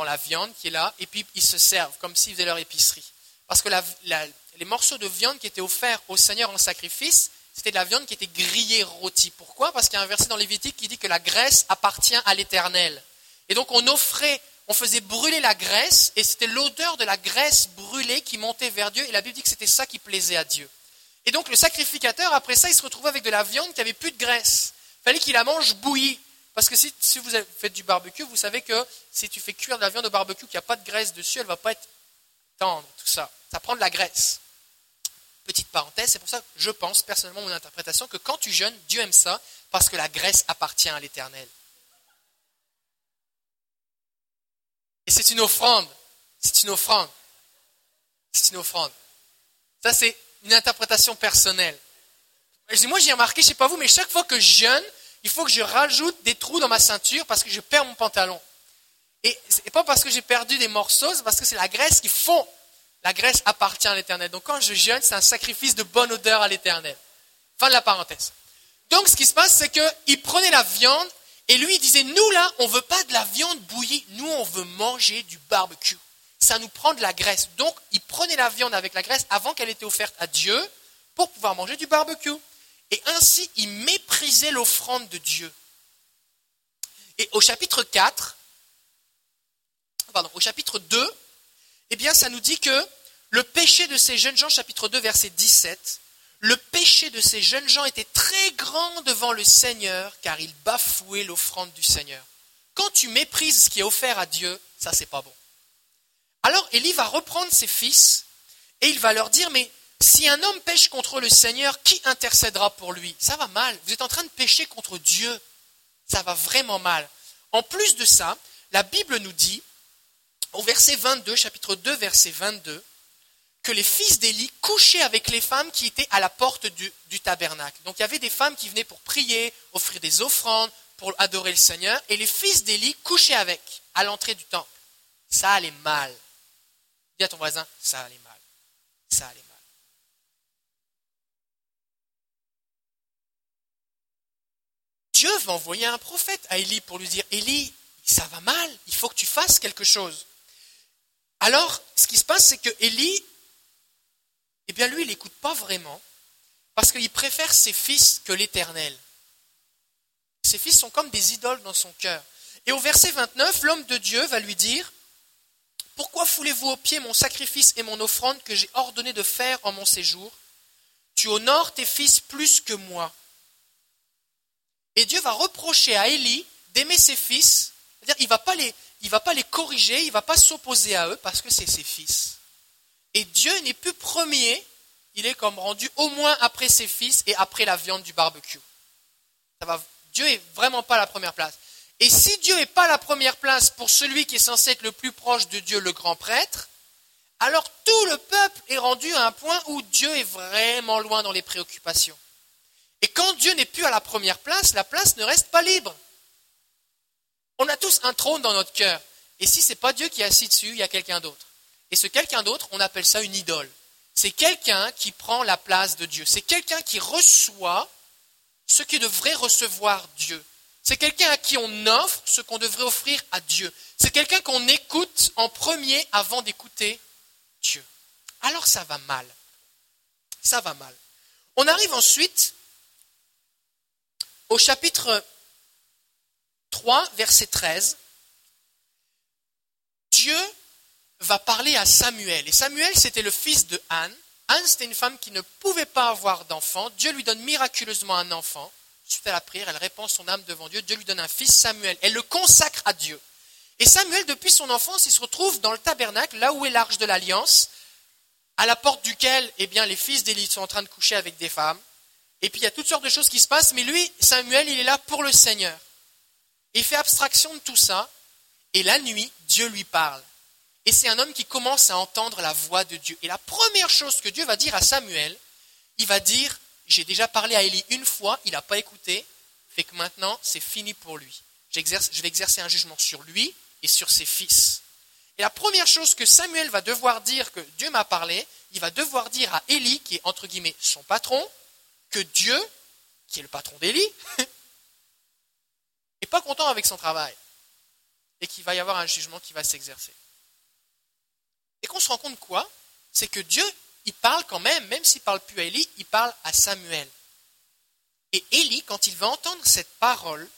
la viande qui est là, et puis ils se servent comme s'ils faisaient leur épicerie. Parce que les morceaux de viande qui étaient offerts au Seigneur en sacrifice, c'était de la viande qui était grillée, rôtie. Pourquoi ? Parce qu'il y a un verset dans Lévitique qui dit que la graisse appartient à l'Éternel. Et donc on faisait brûler la graisse, et c'était l'odeur de la graisse brûlée qui montait vers Dieu, et la Bible dit que c'était ça qui plaisait à Dieu. Et donc le sacrificateur, après ça, il se retrouvait avec de la viande qui n'avait plus de graisse. Il fallait qu'il la mange bouillie. Parce que si vous faites du barbecue, vous savez que si tu fais cuire de la viande au barbecue, qu'il n'y a pas de graisse dessus, elle ne va pas être tendre, tout ça. Ça prend de la graisse. Petite parenthèse, c'est pour ça que je pense, personnellement, mon interprétation, que quand tu jeûnes, Dieu aime ça, parce que la graisse appartient à l'Éternel. Et c'est une offrande. C'est une offrande. C'est une offrande. Ça, c'est une interprétation personnelle. Moi, j'ai remarqué, je ne sais pas vous, mais chaque fois que je jeûne, il faut que je rajoute des trous dans ma ceinture parce que je perds mon pantalon. Et ce n'est pas parce que j'ai perdu des morceaux, c'est parce que c'est la graisse qui fond. La graisse appartient à l'Éternel. Donc quand je jeûne, c'est un sacrifice de bonne odeur à l'Éternel. Fin de la parenthèse. Donc ce qui se passe, c'est qu'il prenait la viande et lui, il disait, nous là, on ne veut pas de la viande bouillie. Nous, on veut manger du barbecue. Ça nous prend de la graisse. Donc il prenait la viande avec la graisse avant qu'elle était offerte à Dieu pour pouvoir manger du barbecue. Et ainsi, il méprisait l'offrande de Dieu. Et au chapitre 2, eh bien, ça nous dit que le péché de ces jeunes gens, chapitre 2, verset 17, le péché de ces jeunes gens était très grand devant le Seigneur, car ils bafouaient l'offrande du Seigneur. Quand tu méprises ce qui est offert à Dieu, ça, c'est pas bon. Alors, Élie va reprendre ses fils, et il va leur dire, mais si un homme pêche contre le Seigneur, qui intercédera pour lui ? Ça va mal. Vous êtes en train de pécher contre Dieu. Ça va vraiment mal. En plus de ça, la Bible nous dit, au verset 22, chapitre 2, verset 22, que les fils d'Élie couchaient avec les femmes qui étaient à la porte du tabernacle. Donc il y avait des femmes qui venaient pour prier, offrir des offrandes, pour adorer le Seigneur, et les fils d'Élie couchaient à l'entrée du temple. Ça allait mal. Dis à ton voisin, ça allait mal. Ça allait mal. Dieu va envoyer un prophète à Élie pour lui dire, Élie, ça va mal, il faut que tu fasses quelque chose. Alors, ce qui se passe, c'est que Élie, eh bien lui, il n'écoute pas vraiment, parce qu'il préfère ses fils que l'Éternel. Ses fils sont comme des idoles dans son cœur. Et au verset 29, l'homme de Dieu va lui dire, « Pourquoi foulez-vous aux pieds mon sacrifice et mon offrande que j'ai ordonné de faire en mon séjour ? Tu honores tes fils plus que moi. » Et Dieu va reprocher à Élie d'aimer ses fils, c'est-à-dire il ne va pas les corriger, il ne va pas s'opposer à eux parce que c'est ses fils. Et Dieu n'est plus premier, il est comme rendu au moins après ses fils et après la viande du barbecue. Dieu n'est vraiment pas à la première place. Et si Dieu n'est pas à la première place pour celui qui est censé être le plus proche de Dieu, le grand prêtre, alors tout le peuple est rendu à un point où Dieu est vraiment loin dans les préoccupations. Et quand Dieu n'est plus à la première place, la place ne reste pas libre. On a tous un trône dans notre cœur. Et si ce n'est pas Dieu qui est assis dessus, il y a quelqu'un d'autre. Et ce quelqu'un d'autre, on appelle ça une idole. C'est quelqu'un qui prend la place de Dieu. C'est quelqu'un qui reçoit ce que devrait recevoir Dieu. C'est quelqu'un à qui on offre ce qu'on devrait offrir à Dieu. C'est quelqu'un qu'on écoute en premier avant d'écouter Dieu. Alors ça va mal. Ça va mal. On arrive ensuite au chapitre 3, verset 13, Dieu va parler à Samuel. Et Samuel, c'était le fils de Anne. Anne, c'était une femme qui ne pouvait pas avoir d'enfant. Dieu lui donne miraculeusement un enfant. Suite à la prière, elle répand son âme devant Dieu. Dieu lui donne un fils, Samuel. Elle le consacre à Dieu. Et Samuel, depuis son enfance, il se retrouve dans le tabernacle, là où est l'arche de l'Alliance, à la porte duquel les fils d'Élie sont en train de coucher avec des femmes. Et puis il y a toutes sortes de choses qui se passent, mais lui, Samuel, il est là pour le Seigneur. Il fait abstraction de tout ça, et la nuit, Dieu lui parle. Et c'est un homme qui commence à entendre la voix de Dieu. Et la première chose que Dieu va dire à Samuel, il va dire, j'ai déjà parlé à Élie une fois, il n'a pas écouté, fait que maintenant c'est fini pour lui. Je vais exercer un jugement sur lui et sur ses fils. Et la première chose que Samuel va devoir dire, que Dieu m'a parlé, il va devoir dire à Élie, qui est entre guillemets son patron, que Dieu, qui est le patron d'Élie, n'est pas content avec son travail. Et qu'il va y avoir un jugement qui va s'exercer. Et qu'on se rend compte quoi? C'est que Dieu, il parle quand même s'il ne parle plus à Élie, il parle à Samuel. Et Élie, quand il va entendre cette parole,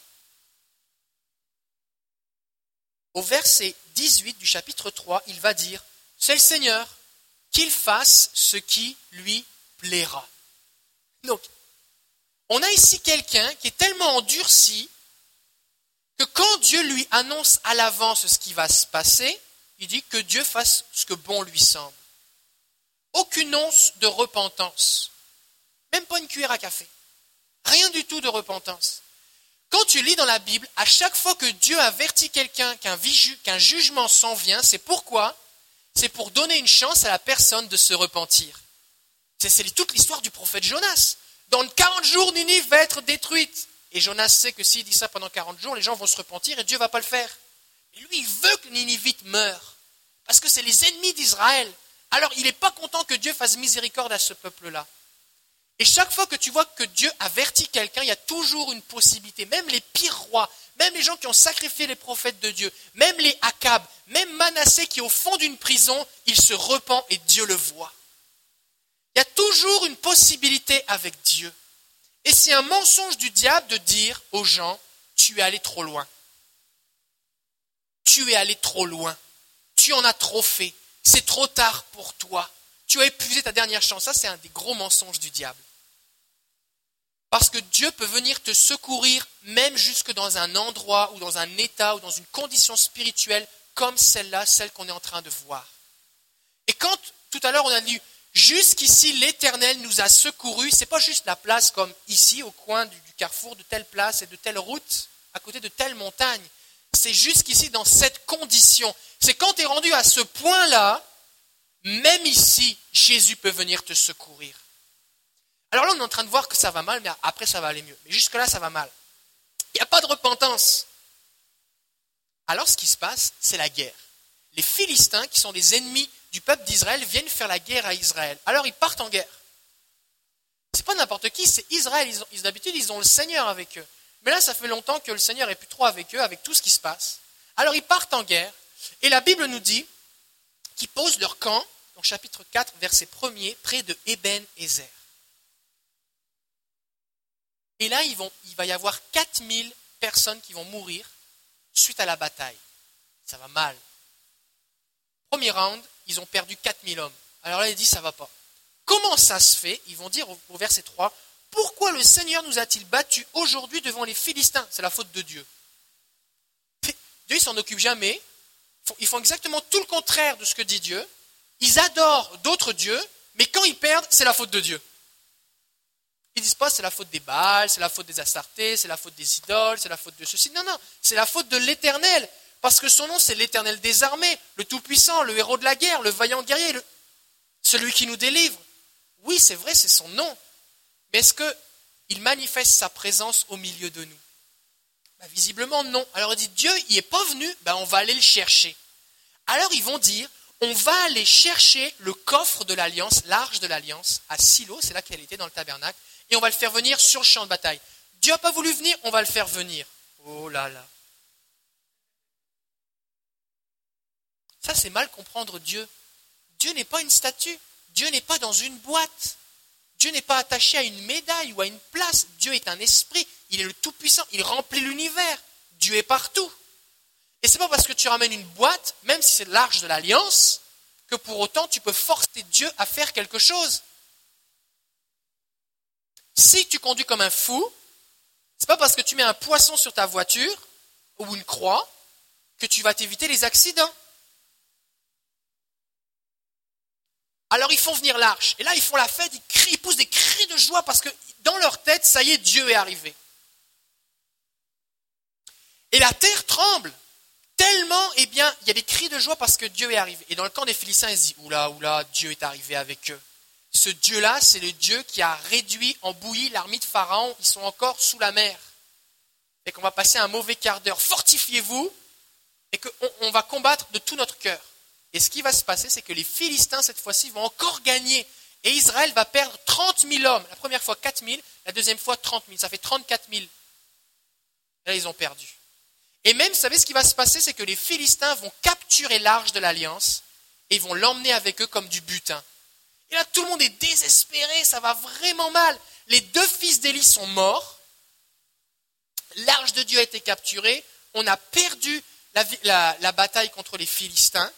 au verset 18 du chapitre 3, il va dire, « C'est le Seigneur, qu'il fasse ce qui lui plaira. » Donc, on a ici quelqu'un qui est tellement endurci que quand Dieu lui annonce à l'avance ce qui va se passer, il dit que Dieu fasse ce que bon lui semble. Aucune once de repentance. Même pas une cuillère à café. Rien du tout de repentance. Quand tu lis dans la Bible, à chaque fois que Dieu avertit quelqu'un qu'un jugement s'en vient, c'est pourquoi? C'est pour donner une chance à la personne de se repentir. C'est toute l'histoire du prophète Jonas. Dans 40 jours, Ninive va être détruite. Et Jonas sait que s'il dit ça pendant 40 jours, les gens vont se repentir et Dieu ne va pas le faire. Et lui, il veut que les Ninivites meurent. Parce que c'est les ennemis d'Israël. Alors, il n'est pas content que Dieu fasse miséricorde à ce peuple-là. Et chaque fois que tu vois que Dieu avertit quelqu'un, il y a toujours une possibilité. Même les pires rois, même les gens qui ont sacrifié les prophètes de Dieu, même les Akab, même Manassé qui est au fond d'une prison, il se repent et Dieu le voit. Il y a toujours une possibilité avec Dieu. Et c'est un mensonge du diable de dire aux gens, tu es allé trop loin. Tu es allé trop loin. Tu en as trop fait. C'est trop tard pour toi. Tu as épuisé ta dernière chance. Ça, c'est un des gros mensonges du diable. Parce que Dieu peut venir te secourir même jusque dans un endroit ou dans un état ou dans une condition spirituelle comme celle-là, celle qu'on est en train de voir. Et quand, tout à l'heure, on a lu jusqu'ici, l'Éternel nous a secourus. C'est pas juste la place comme ici, au coin du carrefour de telle place et de telle route, à côté de telle montagne. C'est jusqu'ici, dans cette condition. C'est quand tu es rendu à ce point-là, même ici, Jésus peut venir te secourir. Alors là, on est en train de voir que ça va mal, mais après, ça va aller mieux. Mais jusque-là, ça va mal. Il n'y a pas de repentance. Alors, ce qui se passe, c'est la guerre. Les Philistins, qui sont les ennemis du peuple d'Israël, viennent faire la guerre à Israël. Alors ils partent en guerre. C'est pas n'importe qui, c'est Israël. D'habitude, ils ont le Seigneur avec eux. Mais là, ça fait longtemps que le Seigneur n'est plus trop avec eux, avec tout ce qui se passe. Alors ils partent en guerre. Et la Bible nous dit qu'ils posent leur camp, donc chapitre 4, verset 1er, près de Eben-Ezer. Et là, il va y avoir 4000 personnes qui vont mourir suite à la bataille. Ça va mal. Premier round, ils ont perdu 4000 hommes. Alors là, il dit, ça va pas. Comment ça se fait? Ils vont dire au verset 3, « Pourquoi le Seigneur nous a-t-il battus aujourd'hui devant les Philistins ?» C'est la faute de Dieu. Dieu, il s'en occupe jamais. Ils font exactement tout le contraire de ce que dit Dieu. Ils adorent d'autres dieux, mais quand ils perdent, c'est la faute de Dieu. Ils disent pas, c'est la faute des Baal, c'est la faute des Astartés, c'est la faute des idoles, c'est la faute de ceci. Non, non, c'est la faute de l'Éternel. Parce que son nom, c'est l'Éternel des armées, le Tout-Puissant, le héros de la guerre, le vaillant guerrier, celui qui nous délivre. Oui, c'est vrai, c'est son nom. Mais est-ce qu'il manifeste sa présence au milieu de nous? Visiblement, non. Alors il dit, Dieu, il n'est pas venu, on va aller le chercher. Alors ils vont dire, on va aller chercher le coffre de l'Alliance, l'arche de l'Alliance, à Silo, c'est là qu'elle était dans le tabernacle, et on va le faire venir sur le champ de bataille. Dieu n'a pas voulu venir, on va le faire venir. Oh là là. Ça, c'est mal comprendre Dieu. Dieu n'est pas une statue. Dieu n'est pas dans une boîte. Dieu n'est pas attaché à une médaille ou à une place. Dieu est un esprit. Il est le Tout-Puissant. Il remplit l'univers. Dieu est partout. Et ce n'est pas parce que tu ramènes une boîte, même si c'est l'arche de l'Alliance, que pour autant tu peux forcer Dieu à faire quelque chose. Si tu conduis comme un fou, ce n'est pas parce que tu mets un poisson sur ta voiture ou une croix que tu vas t'éviter les accidents. Alors ils font venir l'arche. Et là, ils font la fête, ils poussent des cris de de joie parce que dans leur tête, ça y est, Dieu est arrivé. Et la terre tremble tellement, eh bien, il y a des cris de joie parce que Dieu est arrivé. Et dans le camp des Philistins, ils disent, oula, Dieu est arrivé avec eux. Ce Dieu-là, c'est le Dieu qui a réduit en bouillie l'armée de Pharaon. Ils sont encore sous la mer. Et qu'on va passer un mauvais quart d'heure. Fortifiez-vous et qu'on va combattre de tout notre cœur. Et ce qui va se passer, c'est que les Philistins, cette fois-ci, vont encore gagner. Et Israël va perdre 30 000 hommes. La première fois, 4 000. La deuxième fois, 30 000. Ça fait 34 000. Là, ils ont perdu. Et même, vous savez ce qui va se passer, c'est que les Philistins vont capturer l'arche de l'Alliance et vont l'emmener avec eux comme du butin. Et là, tout le monde est désespéré. Ça va vraiment mal. Les deux fils d'Élie sont morts. L'arche de Dieu a été capturée. On a perdu la bataille contre les Philistins.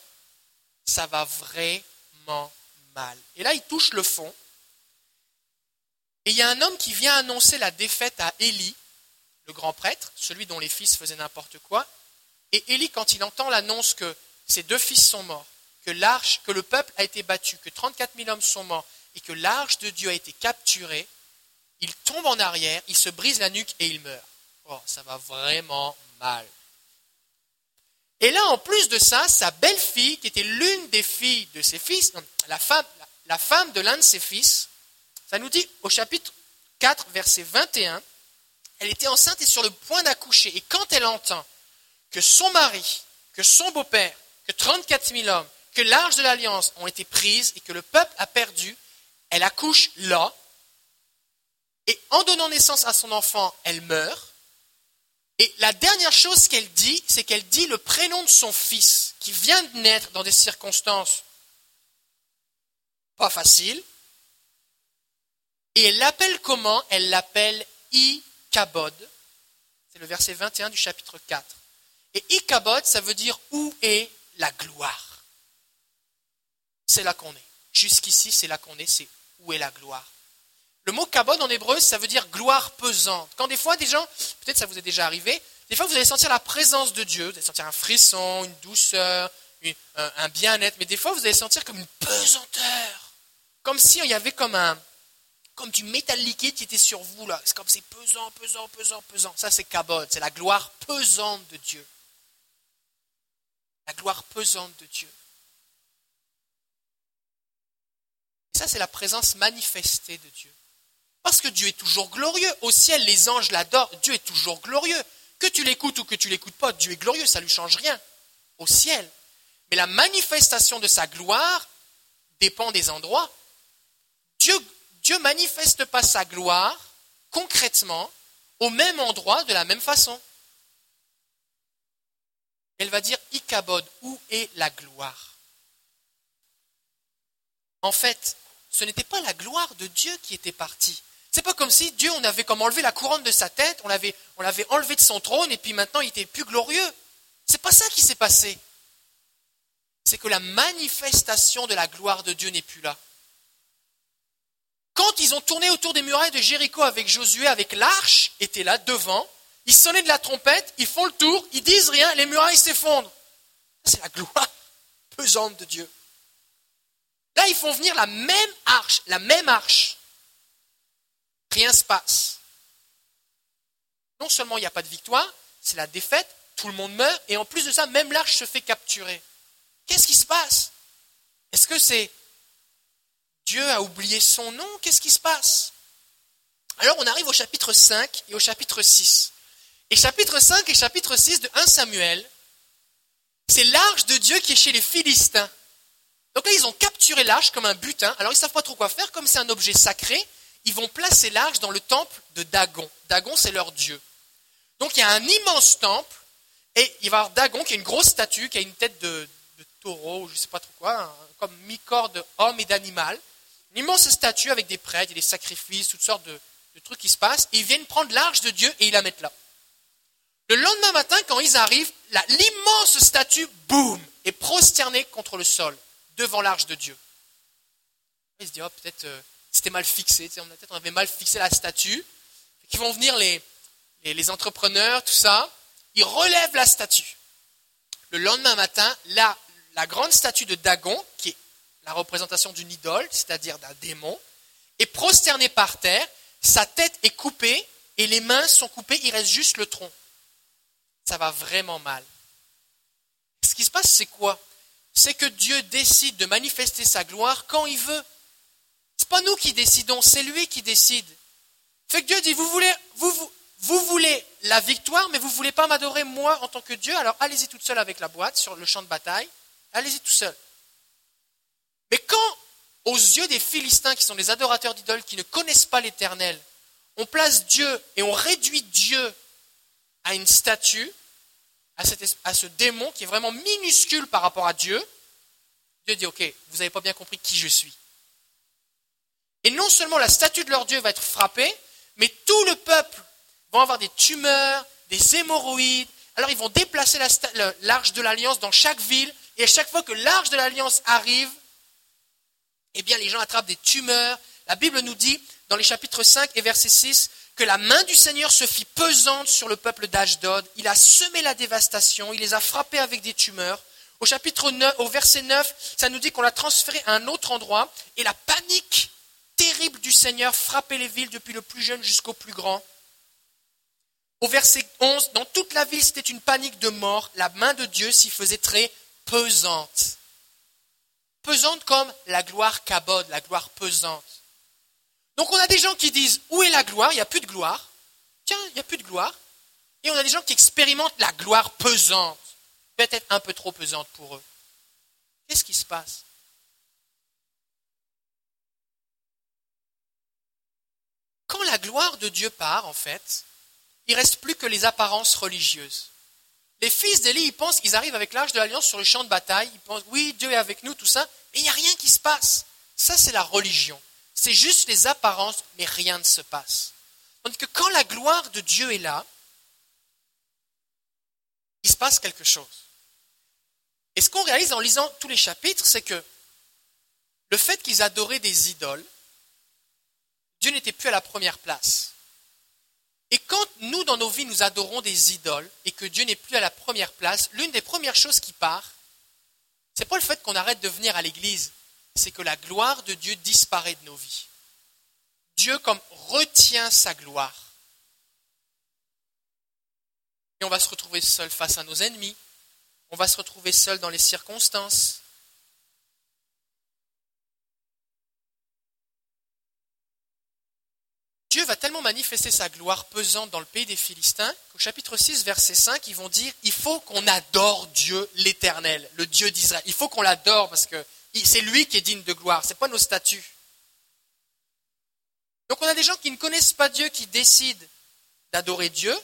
Ça va vraiment mal. Et là, il touche le fond. Et il y a un homme qui vient annoncer la défaite à Élie, le grand prêtre, celui dont les fils faisaient n'importe quoi. Et Élie, quand il entend l'annonce que ses deux fils sont morts, que l'arche, que le peuple a été battu, que 34 000 hommes sont morts et que l'arche de Dieu a été capturée, il tombe en arrière, il se brise la nuque et il meurt. Oh, ça va vraiment mal. Et là, en plus de ça, sa belle-fille, qui était l'une des filles de ses fils, la femme de l'un de ses fils, ça nous dit au chapitre 4, verset 21, elle était enceinte et sur le point d'accoucher. Et quand elle entend que son mari, que son beau-père, que 34 000 hommes, que l'arche de l'Alliance ont été prises et que le peuple a perdu, elle accouche là. Et en donnant naissance à son enfant, elle meurt. Et la dernière chose qu'elle dit, c'est qu'elle dit le prénom de son fils, qui vient de naître dans des circonstances pas faciles. Et elle l'appelle comment? Elle l'appelle Ikabod. C'est le verset 21 du chapitre 4. Et Ikabod, ça veut dire « Où est la gloire ?» C'est là qu'on est. Jusqu'ici, c'est là qu'on est, c'est « Où est la gloire ?» Le mot « kabod » en hébreu, ça veut dire « gloire pesante ». Quand des fois, des gens, peut-être ça vous est déjà arrivé, des fois vous allez sentir la présence de Dieu, vous allez sentir un frisson, une douceur, un bien-être, mais des fois vous allez sentir comme une pesanteur. Comme si il y avait comme du métal liquide qui était sur vous, là. C'est comme c'est pesant. Ça c'est « kabod », c'est la gloire pesante de Dieu. La gloire pesante de Dieu. Et ça c'est la présence manifestée de Dieu. Parce que Dieu est toujours glorieux. Au ciel, les anges l'adorent. Dieu est toujours glorieux. Que tu l'écoutes ou que tu l'écoutes pas, Dieu est glorieux. Ça ne lui change rien. Au ciel. Mais la manifestation de sa gloire dépend des endroits. Dieu manifeste pas sa gloire concrètement au même endroit de la même façon. Elle va dire Ikabod, où est la gloire? En fait, ce n'était pas la gloire de Dieu qui était partie. C'est pas comme si Dieu, on avait comme enlevé la couronne de sa tête, on l'avait enlevé de son trône et puis maintenant il était plus glorieux. C'est pas ça qui s'est passé. C'est que la manifestation de la gloire de Dieu n'est plus là. Quand ils ont tourné autour des murailles de Jéricho avec Josué, avec l'arche, était là devant, ils sonnaient de la trompette, ils font le tour, ils disent rien, les murailles s'effondrent. C'est la gloire pesante de Dieu. Là, ils font venir la même arche. Rien ne se passe. Non seulement il n'y a pas de victoire, c'est la défaite, tout le monde meurt, et en plus de ça, même l'arche se fait capturer. Qu'est-ce qui se passe? Est-ce que c'est Dieu a oublié son nom? Qu'est-ce qui se passe? Alors on arrive au chapitre 5 et au chapitre 6. Et chapitre 5 et chapitre 6 de 1 Samuel, c'est l'arche de Dieu qui est chez les Philistins. Donc là, ils ont capturé l'arche comme un butin. Alors, ils ne savent pas trop quoi faire. Comme c'est un objet sacré, ils vont placer l'arche dans le temple de Dagon. Dagon, c'est leur dieu. Donc, il y a un immense temple. Et il va y avoir Dagon, qui est une grosse statue, qui a une tête de taureau, je ne sais pas trop quoi, hein, comme mi-corps d'homme et d'animal. Une immense statue avec des prêtres, et des sacrifices, toutes sortes de trucs qui se passent. Et ils viennent prendre l'arche de Dieu et ils la mettent là. Le lendemain matin, quand ils arrivent, l'immense statue, boum, est prosternée contre le sol. Devant l'arche de Dieu. Ils se disent, oh, peut-être c'était mal fixé, on avait mal fixé la statue. Ils vont venir les entrepreneurs, tout ça, ils relèvent la statue. Le lendemain matin, la grande statue de Dagon, qui est la représentation d'une idole, c'est-à-dire d'un démon, est prosterné par terre, sa tête est coupée et les mains sont coupées, il reste juste le tronc. Ça va vraiment mal. Ce qui se passe, c'est quoi? C'est que Dieu décide de manifester sa gloire quand il veut. C'est pas nous qui décidons, c'est lui qui décide. Fait que Dieu dit, vous voulez la victoire, mais vous voulez pas m'adorer moi en tant que Dieu, alors allez-y toute seule avec la boîte sur le champ de bataille, allez-y tout seul. Mais quand, aux yeux des Philistins qui sont des adorateurs d'idoles qui ne connaissent pas l'Éternel, on place Dieu et on réduit Dieu à une statue, à ce démon qui est vraiment minuscule par rapport à Dieu, Dieu dit, ok, vous n'avez pas bien compris qui je suis. Et non seulement la statue de leur Dieu va être frappée, mais tout le peuple va avoir des tumeurs, des hémorroïdes. Alors ils vont déplacer l'arche de l'Alliance dans chaque ville, et à chaque fois que l'arche de l'Alliance arrive, eh bien les gens attrapent des tumeurs. La Bible nous dit, dans les chapitres 5 et verset 6, que la main du Seigneur se fit pesante sur le peuple d'Ashdod. Il a semé la dévastation, il les a frappés avec des tumeurs. Au chapitre 9, au verset 9, ça nous dit qu'on l'a transféré à un autre endroit, et la panique terrible du Seigneur frappait les villes depuis le plus jeune jusqu'au plus grand. Au verset 11, dans toute la ville, c'était une panique de mort. La main de Dieu s'y faisait très pesante. Pesante comme la gloire kabod, la gloire pesante. Donc on a des gens qui disent, où est la gloire? Il n'y a plus de gloire. Tiens, il n'y a plus de gloire. Et on a des gens qui expérimentent la gloire pesante. Peut-être un peu trop pesante pour eux. Qu'est-ce qui se passe? Quand la gloire de Dieu part, en fait, il ne reste plus que les apparences religieuses. Les fils d'Élie, ils pensent qu'ils arrivent avec l'arche de l'Alliance sur le champ de bataille. Ils pensent, oui, Dieu est avec nous, tout ça. Mais il n'y a rien qui se passe. Ça, c'est la religion. C'est juste les apparences, mais rien ne se passe. Tandis que quand la gloire de Dieu est là, il se passe quelque chose. Et ce qu'on réalise en lisant tous les chapitres, c'est que le fait qu'ils adoraient des idoles, Dieu n'était plus à la première place. Et quand nous, dans nos vies, nous adorons des idoles et que Dieu n'est plus à la première place, l'une des premières choses qui part, c'est pas le fait qu'on arrête de venir à l'église, c'est que la gloire de Dieu disparaît de nos vies. Dieu, comme, retient sa gloire. Et on va se retrouver seul face à nos ennemis. On va se retrouver seul dans les circonstances. Dieu va tellement manifester sa gloire pesante dans le pays des Philistins qu'au chapitre 6, verset 5, ils vont dire « Il faut qu'on adore Dieu l'Éternel, le Dieu d'Israël. » Il faut qu'on l'adore parce que c'est lui qui est digne de gloire, ce n'est pas nos statues. Donc on a des gens qui ne connaissent pas Dieu, qui décident d'adorer Dieu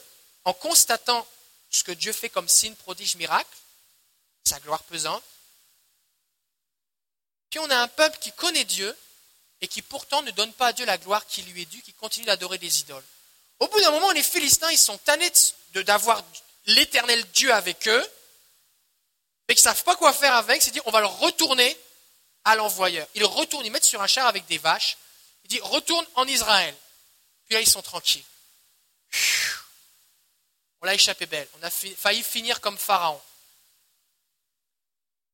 en constatant ce que Dieu fait comme signe, prodige, miracle, sa gloire pesante. Puis on a un peuple qui connaît Dieu, et qui pourtant ne donne pas à Dieu la gloire qui lui est due, qui continue d'adorer des idoles. Au bout d'un moment, les Philistins, ils sont tannés d'avoir l'éternel Dieu avec eux, mais qu'ils ne savent pas quoi faire avec, c'est-à-dire on va le retourner à l'envoyeur. Ils retournent, ils mettent sur un char avec des vaches, ils disent « retourne en Israël ». Puis là, ils sont tranquilles. On l'a échappé belle, on a failli finir comme Pharaon.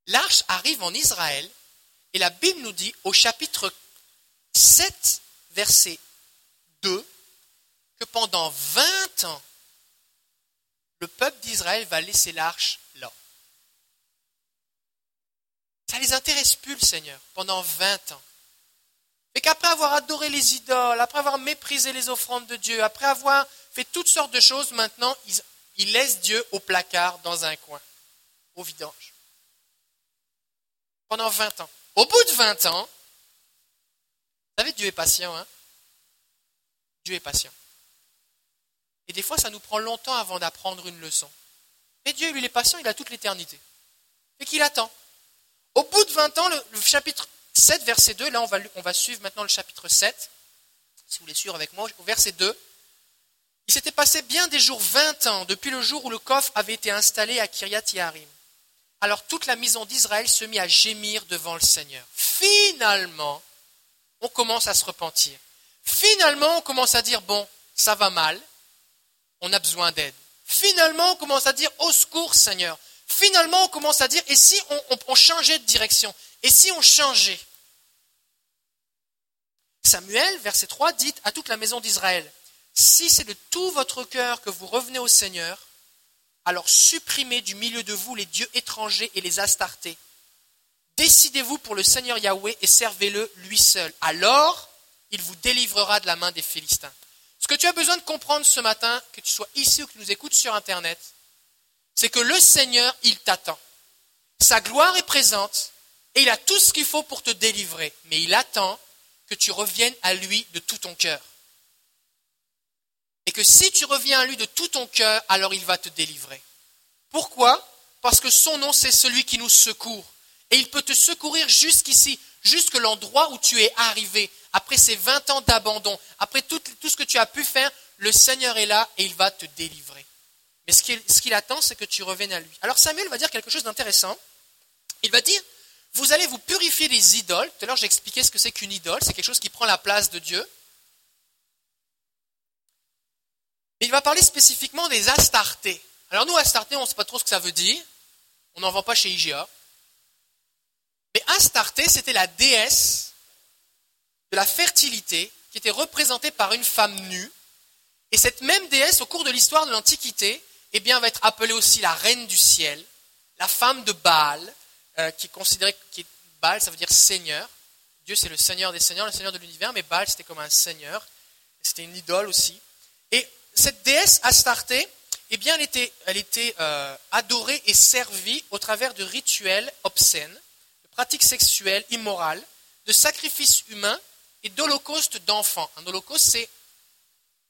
L'arche arrive en Israël, et la Bible nous dit au chapitre 7, verset 2, que pendant 20 ans, le peuple d'Israël va laisser l'arche là. Ça ne les intéresse plus, le Seigneur, pendant 20 ans. Et qu'après avoir adoré les idoles, après avoir méprisé les offrandes de Dieu, après avoir fait toutes sortes de choses, maintenant, ils laissent Dieu au placard, dans un coin, au vidange. Pendant 20 ans. Au bout de 20 ans, vous savez, Dieu est patient, hein? Dieu est patient. Et des fois, ça nous prend longtemps avant d'apprendre une leçon. Mais Dieu, lui, il est patient, il a toute l'éternité. Et qu'il attend. Au bout de 20 ans, le chapitre 7, verset 2, là, on va suivre maintenant le chapitre 7, si vous voulez suivre avec moi, au verset 2. Il s'était passé bien des jours, 20 ans, depuis le jour où le coffre avait été installé à Kiryat Yarim. Alors toute la maison d'Israël se mit à gémir devant le Seigneur. Finalement, on commence à se repentir. Finalement, on commence à dire, bon, ça va mal, on a besoin d'aide. Finalement, on commence à dire, au secours, Seigneur. Finalement, on commence à dire, et si on changeait de direction? Et si on changeait? Samuel, verset 3, dit à toute la maison d'Israël, « Si c'est de tout votre cœur que vous revenez au Seigneur, alors supprimez du milieu de vous les dieux étrangers et les astartés. Décidez-vous pour le Seigneur Yahweh et servez-le lui seul. Alors, il vous délivrera de la main des Philistins. » Ce que tu as besoin de comprendre ce matin, que tu sois ici ou que tu nous écoutes sur Internet, c'est que le Seigneur, il t'attend. Sa gloire est présente et il a tout ce qu'il faut pour te délivrer. Mais il attend que tu reviennes à lui de tout ton cœur. Et que si tu reviens à lui de tout ton cœur, alors il va te délivrer. Pourquoi ? Parce que son nom, c'est celui qui nous secourt. Et il peut te secourir jusqu'ici, jusque l'endroit où tu es arrivé. Après ces 20 ans d'abandon, après tout ce que tu as pu faire, le Seigneur est là et il va te délivrer. Mais ce qu'il attend, c'est que tu reviennes à lui. Alors Samuel va dire quelque chose d'intéressant. Il va dire, vous allez vous purifier des idoles. Tout à l'heure, j'ai expliqué ce que c'est qu'une idole. C'est quelque chose qui prend la place de Dieu. Et il va parler spécifiquement des Astartés. Alors nous, Astartés, on ne sait pas trop ce que ça veut dire. On n'en vend pas chez IGA. Mais Astarté, c'était la déesse de la fertilité, qui était représentée par une femme nue. Et cette même déesse, au cours de l'histoire de l'Antiquité, eh bien, va être appelée aussi la reine du ciel, la femme de Baal, qui est considérée... Baal, ça veut dire Seigneur. Dieu, c'est le Seigneur des Seigneurs, le Seigneur de l'univers, mais Baal, c'était comme un Seigneur. C'était une idole aussi. Et cette déesse Astarté, eh bien, elle était adorée et servie au travers de rituels obscènes, de pratiques sexuelles immorales, de sacrifices humains, et d'holocauste d'enfants. Un holocauste, c'est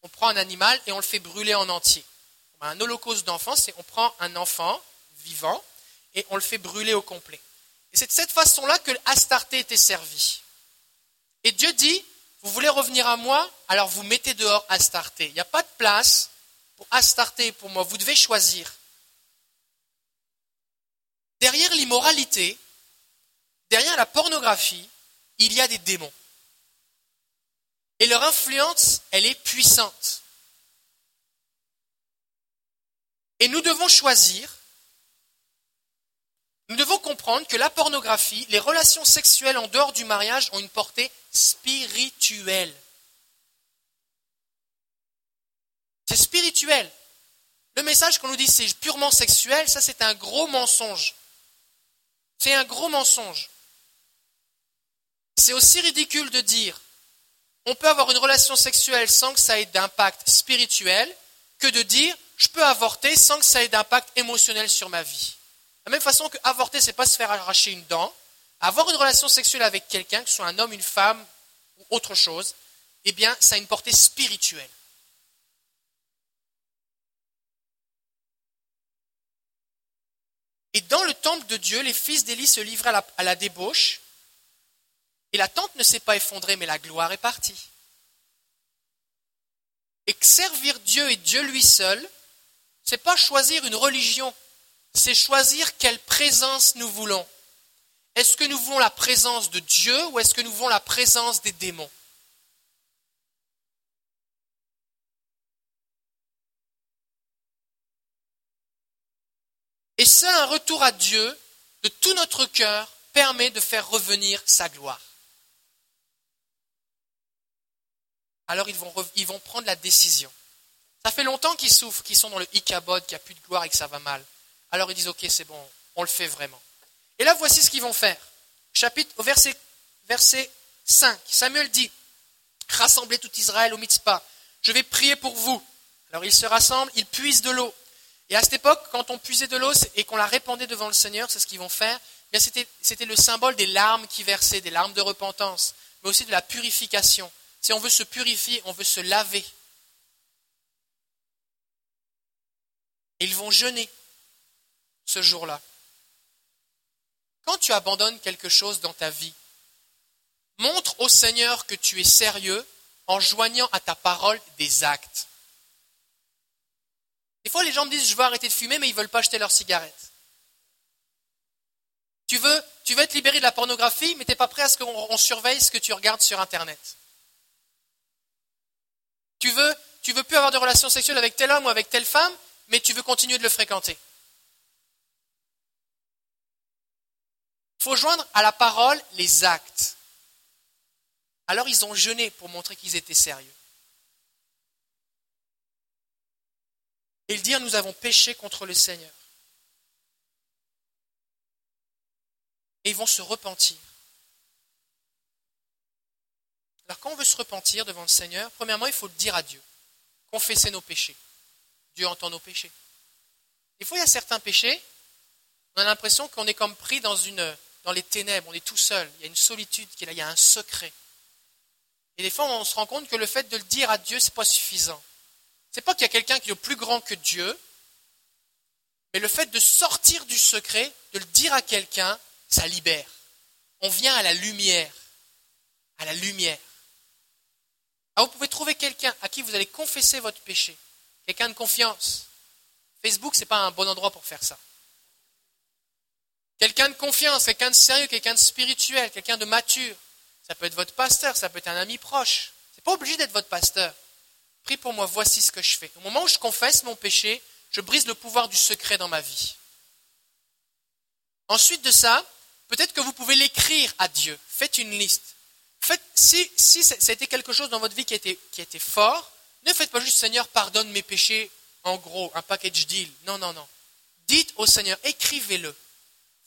on prend un animal et on le fait brûler en entier. Un holocauste d'enfant, c'est on prend un enfant vivant et on le fait brûler au complet. Et c'est de cette façon-là que l'Astarté était servie. Et Dieu dit, vous voulez revenir à moi, alors vous mettez dehors Astarté. Il n'y a pas de place pour Astarté et pour moi. Vous devez choisir. Derrière l'immoralité, derrière la pornographie, il y a des démons. Et leur influence, elle est puissante. Et nous devons choisir, nous devons comprendre que la pornographie, les relations sexuelles en dehors du mariage ont une portée spirituelle. C'est spirituel. Le message qu'on nous dit c'est purement sexuel, ça c'est un gros mensonge. C'est un gros mensonge. C'est aussi ridicule de dire on peut avoir une relation sexuelle sans que ça ait d'impact spirituel que de dire je peux avorter sans que ça ait d'impact émotionnel sur ma vie. De la même façon que avorter, c'est pas se faire arracher une dent. Avoir une relation sexuelle avec quelqu'un, que ce soit un homme, une femme ou autre chose, eh bien, ça a une portée spirituelle. Et dans le temple de Dieu, les fils d'Élie se livraient à la débauche. Et la tente ne s'est pas effondrée, mais la gloire est partie. Et servir Dieu et Dieu lui seul, c'est pas choisir une religion, c'est choisir quelle présence nous voulons. Est-ce que nous voulons la présence de Dieu ou est-ce que nous voulons la présence des démons ? Et seul un retour à Dieu de tout notre cœur permet de faire revenir sa gloire. Alors ils vont prendre la décision. Ça fait longtemps qu'ils souffrent, qu'ils sont dans le Ikabod, qu'il n'y a plus de gloire et que ça va mal. Alors ils disent, ok, c'est bon, on le fait vraiment. Et là, voici ce qu'ils vont faire. Verset 5, Samuel dit, rassemblez tout Israël au Mitzpah, je vais prier pour vous. Alors ils se rassemblent, ils puisent de l'eau. Et à cette époque, quand on puisait de l'eau et qu'on la répandait devant le Seigneur, c'est ce qu'ils vont faire. Bien, c'était le symbole des larmes qui versaient, des larmes de repentance, mais aussi de la purification. Si on veut se purifier, on veut se laver. Et ils vont jeûner ce jour-là. Quand tu abandonnes quelque chose dans ta vie, montre au Seigneur que tu es sérieux en joignant à ta parole des actes. Des fois, les gens me disent « je veux arrêter de fumer » mais ils ne veulent pas jeter leur cigarette. Tu veux être libéré de la pornographie, mais tu n'es pas prêt à ce qu'on surveille ce que tu regardes sur Internet. Tu veux plus avoir de relations sexuelles avec tel homme ou avec telle femme, mais tu veux continuer de le fréquenter. Il faut joindre à la parole les actes. Alors ils ont jeûné pour montrer qu'ils étaient sérieux. Et ils dirent, nous avons péché contre le Seigneur. Et ils vont se repentir. Alors quand on veut se repentir devant le Seigneur, premièrement, il faut le dire à Dieu. Confesser nos péchés. Dieu entend nos péchés. Des fois, il y a certains péchés, on a l'impression qu'on est comme pris dans les ténèbres, on est tout seul, il y a une solitude qui est là, il y a un secret. Et des fois, on se rend compte que le fait de le dire à Dieu, c'est pas suffisant. C'est pas qu'il y a quelqu'un qui est plus grand que Dieu, mais le fait de sortir du secret, de le dire à quelqu'un, ça libère. On vient à la lumière. À la lumière. Alors vous pouvez trouver quelqu'un à qui vous allez confesser votre péché. Quelqu'un de confiance. Facebook, c'est pas un bon endroit pour faire ça. Quelqu'un de confiance, quelqu'un de sérieux, quelqu'un de spirituel, quelqu'un de mature. Ça peut être votre pasteur, ça peut être un ami proche. C'est pas obligé d'être votre pasteur. Prie pour moi, voici ce que je fais. Au moment où je confesse mon péché, je brise le pouvoir du secret dans ma vie. Ensuite de ça, peut-être que vous pouvez l'écrire à Dieu. Faites une liste. Faites, si ça a été quelque chose dans votre vie qui a été fort, ne faites pas juste « Seigneur, pardonne mes péchés » en gros, un package deal. Non, non, non. Dites au Seigneur, écrivez-le.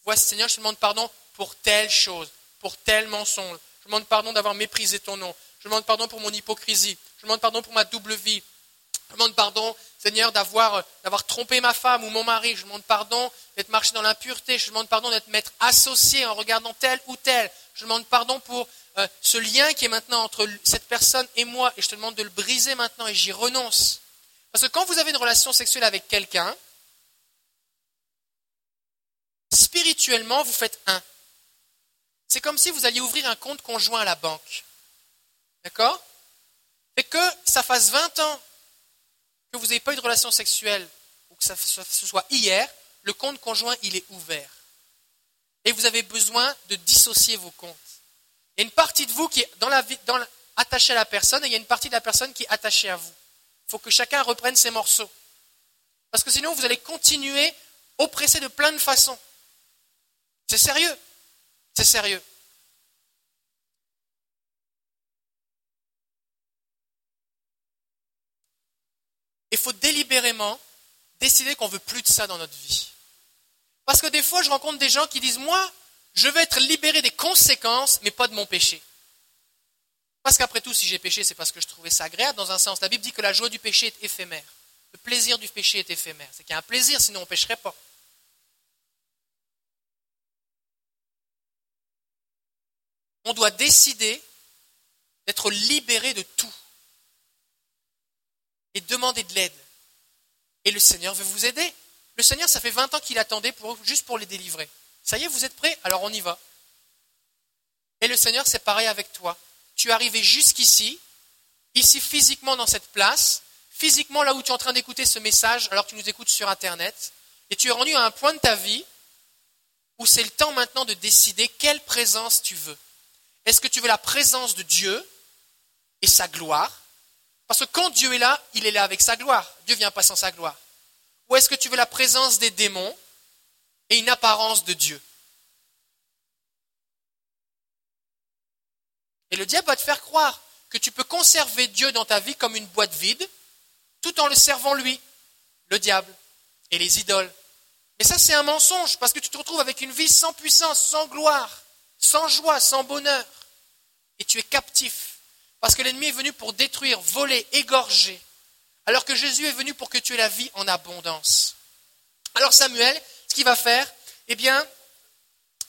Voici Seigneur, je te demande pardon pour telle chose, pour tel mensonge. Je te demande pardon d'avoir méprisé ton nom. Je te demande pardon pour mon hypocrisie. Je te demande pardon pour ma double vie. Je te demande pardon, Seigneur, d'avoir trompé ma femme ou mon mari. Je te demande pardon d'être marché dans l'impureté. Je te demande pardon d'être m'être associé en regardant tel ou tel. Je te demande pardon pour ce lien qui est maintenant entre cette personne et moi. Et je te demande de le briser maintenant et j'y renonce. Parce que quand vous avez une relation sexuelle avec quelqu'un, spirituellement, vous faites un. C'est comme si vous alliez ouvrir un compte conjoint à la banque. D'accord ? Et que ça fasse 20 ans que vous n'avez pas eu de relation sexuelle, ou que ce soit hier, le compte conjoint, il est ouvert. Et vous avez besoin de dissocier vos comptes. Il y a une partie de vous qui est attachée à la personne, et il y a une partie de la personne qui est attachée à vous. Il faut que chacun reprenne ses morceaux. Parce que sinon, vous allez continuer oppressé de plein de façons. C'est sérieux. C'est sérieux. Il faut délibérément décider qu'on ne veut plus de ça dans notre vie. Parce que des fois, je rencontre des gens qui disent « Moi, je veux être libéré des conséquences, mais pas de mon péché. » Parce qu'après tout, si j'ai péché, c'est parce que je trouvais ça agréable dans un sens. La Bible dit que la joie du péché est éphémère. Le plaisir du péché est éphémère. C'est qu'il y a un plaisir, sinon on ne pécherait pas. On doit décider d'être libéré de tout et demander de l'aide. Et le Seigneur veut vous aider. Le Seigneur, ça fait 20 ans qu'il attendait juste pour les délivrer. Ça y est, vous êtes prêts? Alors on y va. Et le Seigneur, c'est pareil avec toi. Tu es arrivé jusqu'ici, ici physiquement dans cette place, physiquement là où tu es en train d'écouter ce message, alors que tu nous écoutes sur Internet, et tu es rendu à un point de ta vie où c'est le temps maintenant de décider quelle présence tu veux. Est-ce que tu veux la présence de Dieu et sa gloire? Parce que quand Dieu est là avec sa gloire. Dieu ne vient pas sans sa gloire. Ou est-ce que tu veux la présence des démons et une apparence de Dieu? Et le diable va te faire croire que tu peux conserver Dieu dans ta vie comme une boîte vide, tout en le servant lui, le diable et les idoles. Mais ça, c'est un mensonge, parce que tu te retrouves avec une vie sans puissance, sans gloire, sans joie, sans bonheur. Et tu es captif, parce que l'ennemi est venu pour détruire, voler, égorger, alors que Jésus est venu pour que tu aies la vie en abondance. Alors Samuel, ce qu'il va faire, eh bien,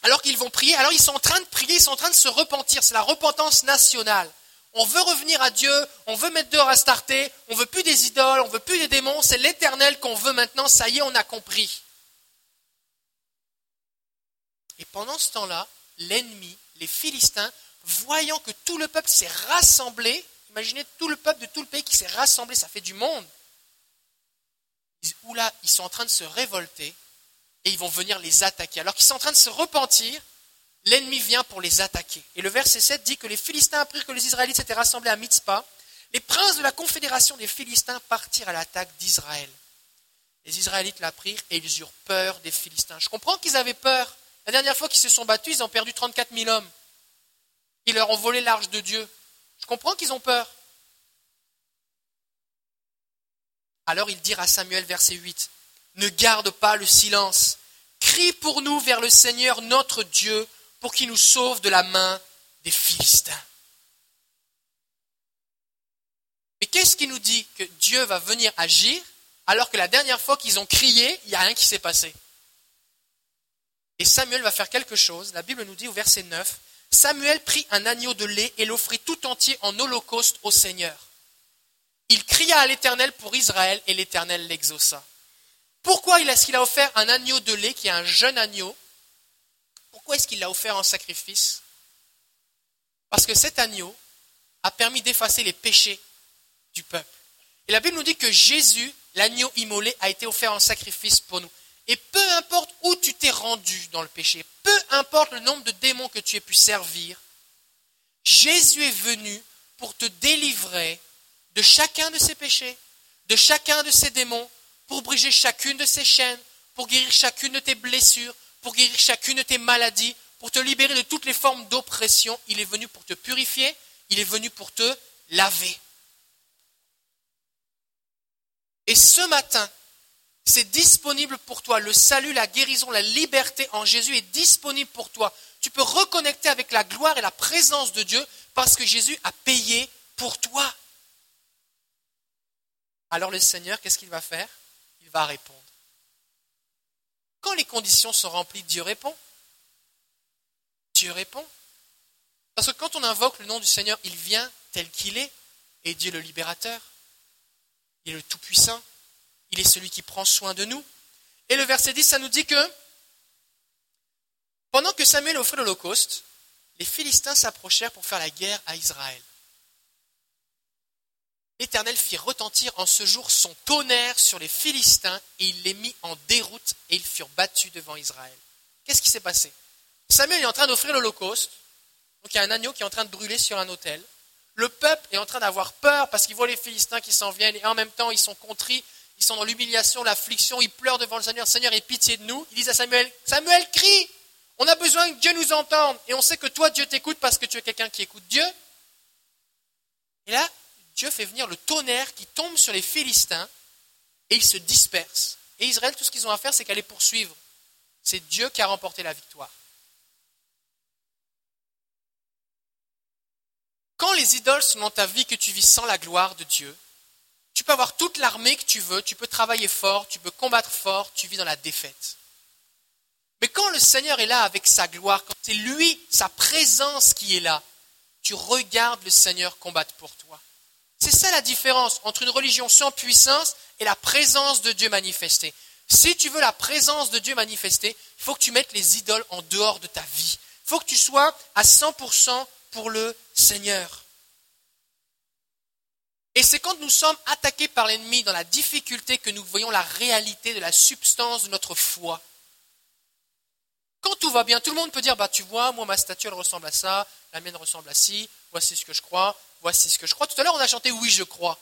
alors qu'ils vont prier, alors ils sont en train de prier, ils sont en train de se repentir. C'est la repentance nationale. On veut revenir à Dieu, on veut mettre dehors Astarté, on ne veut plus des idoles, on ne veut plus des démons, c'est l'Éternel qu'on veut maintenant, ça y est, on a compris. Et pendant ce temps-là, l'ennemi, les Philistins, voyant que tout le peuple s'est rassemblé, imaginez tout le peuple de tout le pays qui s'est rassemblé, ça fait du monde. Oula, ils sont en train de se révolter. Et ils vont venir les attaquer. Alors qu'ils sont en train de se repentir, l'ennemi vient pour les attaquer. Et le verset 7 dit que les Philistins apprirent que les Israélites s'étaient rassemblés à Mitzpah. Les princes de la confédération des Philistins partirent à l'attaque d'Israël. Les Israélites l'apprirent et ils eurent peur des Philistins. Je comprends qu'ils avaient peur. La dernière fois qu'ils se sont battus, ils ont perdu 34 000 hommes. Ils leur ont volé l'arche de Dieu. Tu comprends qu'ils ont peur? Alors ils dirent à Samuel, verset 8, « Ne garde pas le silence, crie pour nous vers le Seigneur notre Dieu pour qu'il nous sauve de la main des Philistins. » Mais qu'est-ce qui nous dit que Dieu va venir agir alors que la dernière fois qu'ils ont crié, il n'y a rien qui s'est passé? Et Samuel va faire quelque chose. La Bible nous dit au verset 9, « Samuel prit un agneau de lait et l'offrit tout entier en holocauste au Seigneur. Il cria à l'Éternel pour Israël et l'Éternel l'exauça. » Pourquoi est-ce qu'il a offert un agneau de lait qui est un jeune agneau? Pourquoi est-ce qu'il l'a offert en sacrifice? Parce que cet agneau a permis d'effacer les péchés du peuple. Et la Bible nous dit que Jésus, l'agneau immolé, a été offert en sacrifice pour nous. Et peu importe où tu t'es rendu dans le péché, peu importe le nombre de démons que tu aies pu servir, Jésus est venu pour te délivrer de chacun de ses péchés, de chacun de ses démons, pour briser chacune de ses chaînes, pour guérir chacune de tes blessures, pour guérir chacune de tes maladies, pour te libérer de toutes les formes d'oppression. Il est venu pour te purifier, il est venu pour te laver. Et ce matin, c'est disponible pour toi. Le salut, la guérison, la liberté en Jésus est disponible pour toi. Tu peux reconnecter avec la gloire et la présence de Dieu parce que Jésus a payé pour toi. Alors le Seigneur, qu'est-ce qu'il va faire? Il va répondre. Quand les conditions sont remplies, Dieu répond. Dieu répond. Parce que quand on invoque le nom du Seigneur, il vient tel qu'il est. Et Dieu est le libérateur. Il est le tout-puissant. Il est celui qui prend soin de nous. Et le verset 10, ça nous dit que pendant que Samuel offrait l'Holocauste, les Philistins s'approchèrent pour faire la guerre à Israël. L'Éternel fit retentir en ce jour son tonnerre sur les Philistins et il les mit en déroute et ils furent battus devant Israël. Qu'est-ce qui s'est passé? Samuel est en train d'offrir l'Holocauste. Donc il y a un agneau qui est en train de brûler sur un autel. Le peuple est en train d'avoir peur parce qu'il voit les Philistins qui s'en viennent et en même temps ils sont contrits, ils sont dans l'humiliation, l'affliction, ils pleurent devant le Seigneur. « Seigneur, aie pitié de nous ». Ils disent à Samuel, « Samuel, crie ! On a besoin que Dieu nous entende et on sait que toi Dieu t'écoute parce que tu es quelqu'un qui écoute Dieu. » Et là, Dieu fait venir le tonnerre qui tombe sur les Philistins et ils se dispersent. Et Israël, tout ce qu'ils ont à faire, c'est qu'à les poursuivre. C'est Dieu qui a remporté la victoire. Quand les idoles sont dans ta vie, que tu vis sans la gloire de Dieu, tu peux avoir toute l'armée que tu veux, tu peux travailler fort, tu peux combattre fort, tu vis dans la défaite. Mais quand le Seigneur est là avec sa gloire, quand c'est lui, sa présence qui est là, tu regardes le Seigneur combattre pour toi. C'est ça la différence entre une religion sans puissance et la présence de Dieu manifestée. Si tu veux la présence de Dieu manifestée, il faut que tu mettes les idoles en dehors de ta vie. Il faut que tu sois à 100% pour le Seigneur. Et c'est quand nous sommes attaqués par l'ennemi dans la difficulté que nous voyons la réalité de la substance de notre foi. Quand tout va bien, tout le monde peut dire, bah, tu vois, moi ma statue elle ressemble à ça, la mienne ressemble à ci, voici ce que je crois. Voici ce que je crois. Tout à l'heure, on a chanté « Oui, je crois ».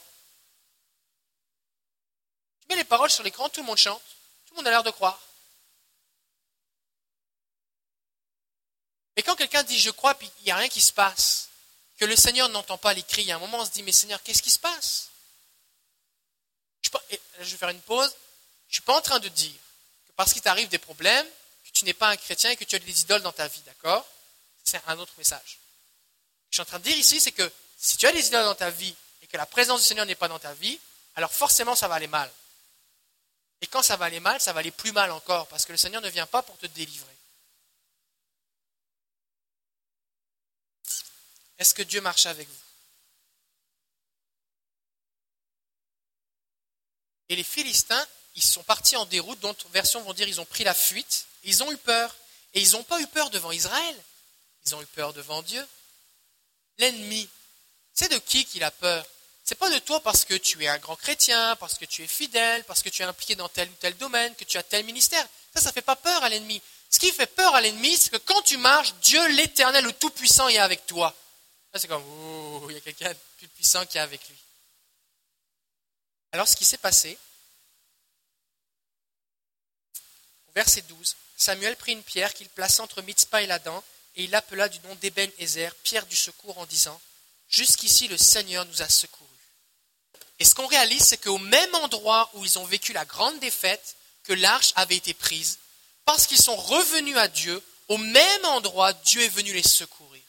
Tu mets les paroles sur l'écran, tout le monde chante. Tout le monde a l'air de croire. Mais quand quelqu'un dit « Je crois », puis il n'y a rien qui se passe, que le Seigneur n'entend pas les cris, il y a un moment, on se dit « Mais Seigneur, qu'est-ce qui se passe ?» Je vais faire une pause. Je ne suis pas en train de dire que parce qu'il t'arrive des problèmes, que tu n'es pas un chrétien et que tu as des idoles dans ta vie, d'accord? C'est un autre message. Je suis en train de dire ici, c'est que si tu as des idoles dans ta vie et que la présence du Seigneur n'est pas dans ta vie, alors forcément ça va aller mal. Et quand ça va aller mal, ça va aller plus mal encore parce que le Seigneur ne vient pas pour te délivrer. Est-ce que Dieu marche avec vous? Et les Philistins, ils sont partis en déroute, d'autres versions vont dire ils ont pris la fuite, ils ont eu peur. Et ils n'ont pas eu peur devant Israël, ils ont eu peur devant Dieu. L'ennemi, c'est de qui qu'il a peur? C'est pas de toi parce que tu es un grand chrétien, parce que tu es fidèle, parce que tu es impliqué dans tel ou tel domaine, que tu as tel ministère. Ça ne fait pas peur à l'ennemi. Ce qui fait peur à l'ennemi, c'est que quand tu marches, Dieu l'Éternel, le Tout-Puissant, est avec toi. Là, c'est comme, ouh, il y a quelqu'un de plus puissant qui est avec lui. Alors, ce qui s'est passé, au verset 12, Samuel prit une pierre qu'il plaça entre Mitzpah et Ladan, et il appela du nom d'Eben-Ezer, pierre du secours, en disant « Jusqu'ici, le Seigneur nous a secourus. Et ce qu'on réalise, c'est qu'au même endroit où ils ont vécu la grande défaite, que l'arche avait été prise, parce qu'ils sont revenus à Dieu, au même endroit, Dieu est venu les secourir.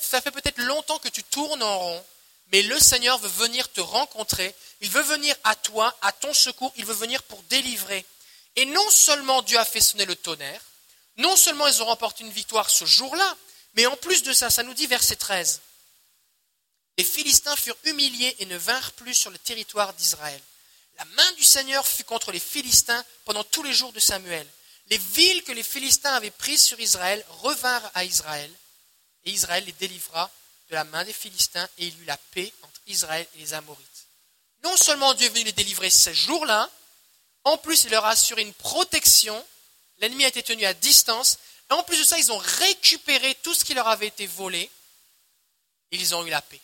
Ça fait peut-être longtemps que tu tournes en rond, mais le Seigneur veut venir te rencontrer, il veut venir à toi, à ton secours, il veut venir pour délivrer. Et non seulement Dieu a fait sonner le tonnerre, non seulement ils ont remporté une victoire ce jour-là, mais en plus de ça, ça nous dit verset 13. Les Philistins furent humiliés et ne vinrent plus sur le territoire d'Israël. La main du Seigneur fut contre les Philistins pendant tous les jours de Samuel. Les villes que les Philistins avaient prises sur Israël revinrent à Israël, et Israël les délivra de la main des Philistins, et il y eut la paix entre Israël et les Amorites. Non seulement Dieu est venu les délivrer ces jours-là, en plus il leur a assuré une protection, l'ennemi a été tenu à distance, et en plus de ça, ils ont récupéré tout ce qui leur avait été volé, et ils ont eu la paix.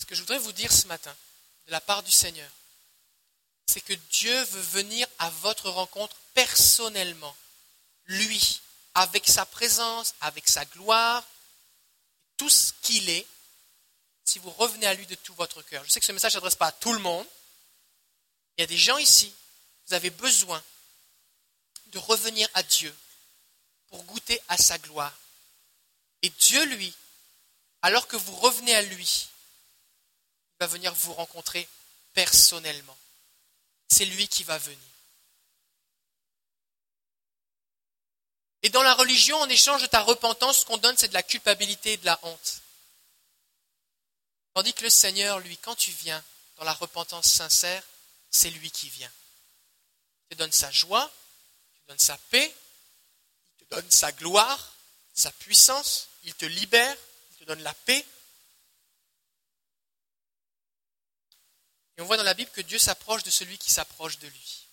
Ce que je voudrais vous dire ce matin, de la part du Seigneur, c'est que Dieu veut venir à votre rencontre personnellement. Lui, avec sa présence, avec sa gloire, tout ce qu'il est, si vous revenez à lui de tout votre cœur. Je sais que ce message ne s'adresse pas à tout le monde. Il y a des gens ici, vous avez besoin de revenir à Dieu pour goûter à sa gloire. Et Dieu, lui, alors que vous revenez à lui, il va venir vous rencontrer personnellement. C'est lui qui va venir. Et dans la religion, en échange de ta repentance, ce qu'on donne, c'est de la culpabilité et de la honte. Tandis que le Seigneur, lui, quand tu viens dans la repentance sincère, c'est lui qui vient. Il te donne sa joie, il te donne sa paix, il te donne sa gloire, sa puissance, il te libère, il te donne la paix. Et on voit dans la Bible que Dieu s'approche de celui qui s'approche de lui.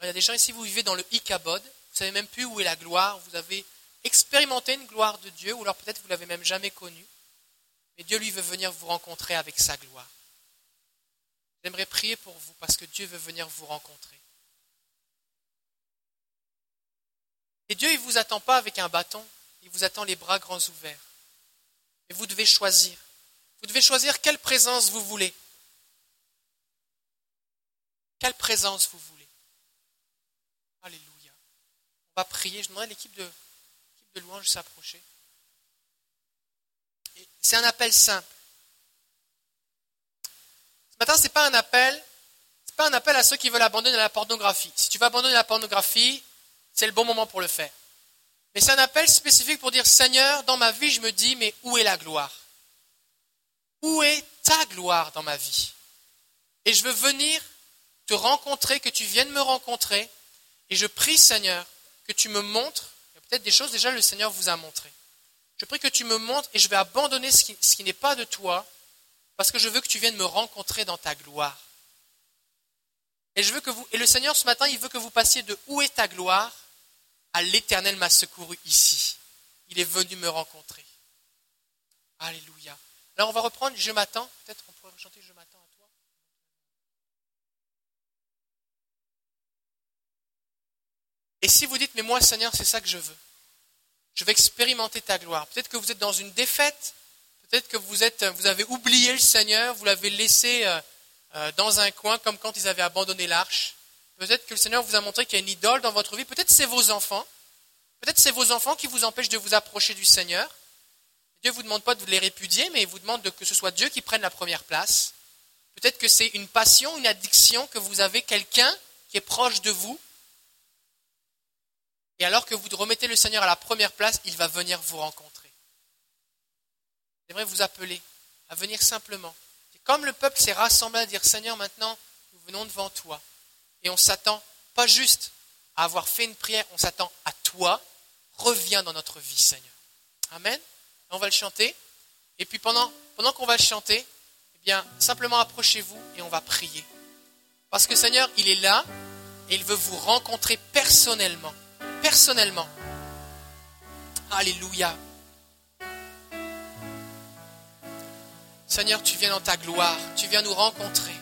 Il y a des gens ici, vous vivez dans le Ikabod, vous ne savez même plus où est la gloire, vous avez expérimenté une gloire de Dieu, ou alors peut-être vous ne l'avez même jamais connue, mais Dieu lui veut venir vous rencontrer avec sa gloire. J'aimerais prier pour vous parce que Dieu veut venir vous rencontrer. Et Dieu, il ne vous attend pas avec un bâton, il vous attend les bras grands ouverts. Et vous devez choisir. Vous devez choisir quelle présence vous voulez. Quelle présence vous voulez. Alléluia. On va prier. Je demanderai à l'équipe de louange de s'approcher. Et c'est un appel simple. Ce matin, c'est pas un appel à ceux qui veulent abandonner la pornographie. Si tu veux abandonner la pornographie, c'est le bon moment pour le faire. Mais c'est un appel spécifique pour dire, Seigneur, dans ma vie, je me dis, mais où est la gloire? Où est ta gloire dans ma vie? Et je veux venir te rencontrer, que tu viennes me rencontrer. Et je prie, Seigneur, que tu me montres. Il y a peut-être des choses déjà le Seigneur vous a montrées. Je prie que tu me montres et je vais abandonner ce qui n'est pas de toi parce que je veux que tu viennes me rencontrer dans ta gloire. Et le Seigneur, ce matin, il veut que vous passiez de où est ta gloire à l'Éternel m'a secouru ici. Il est venu me rencontrer. Alléluia. Alors on va reprendre Je m'attends. Peut-être on pourrait chanter Je m'attends à toi. Et si vous dites, mais moi Seigneur, c'est ça que je veux. Je veux expérimenter ta gloire. Peut-être que vous êtes dans une défaite. Peut-être que vous avez oublié le Seigneur. Vous l'avez laissé dans un coin comme quand ils avaient abandonné l'arche. Peut-être que le Seigneur vous a montré qu'il y a une idole dans votre vie. Peut-être c'est vos enfants. Peut-être c'est vos enfants qui vous empêchent de vous approcher du Seigneur. Dieu ne vous demande pas de les répudier, mais il vous demande que ce soit Dieu qui prenne la première place. Peut-être que c'est une passion, une addiction, que vous avez quelqu'un qui est proche de vous. Et alors que vous remettez le Seigneur à la première place, il va venir vous rencontrer. J'aimerais vous appeler à venir simplement. Et comme le peuple s'est rassemblé à dire « Seigneur, maintenant, nous venons devant toi ». Et on s'attend pas juste à avoir fait une prière, on s'attend à toi, reviens dans notre vie Seigneur. Amen. On va le chanter. Et puis pendant qu'on va le chanter, eh bien, simplement approchez-vous et on va prier. Parce que Seigneur, il est là et il veut vous rencontrer personnellement. Personnellement. Alléluia. Seigneur, tu viens dans ta gloire, tu viens nous rencontrer.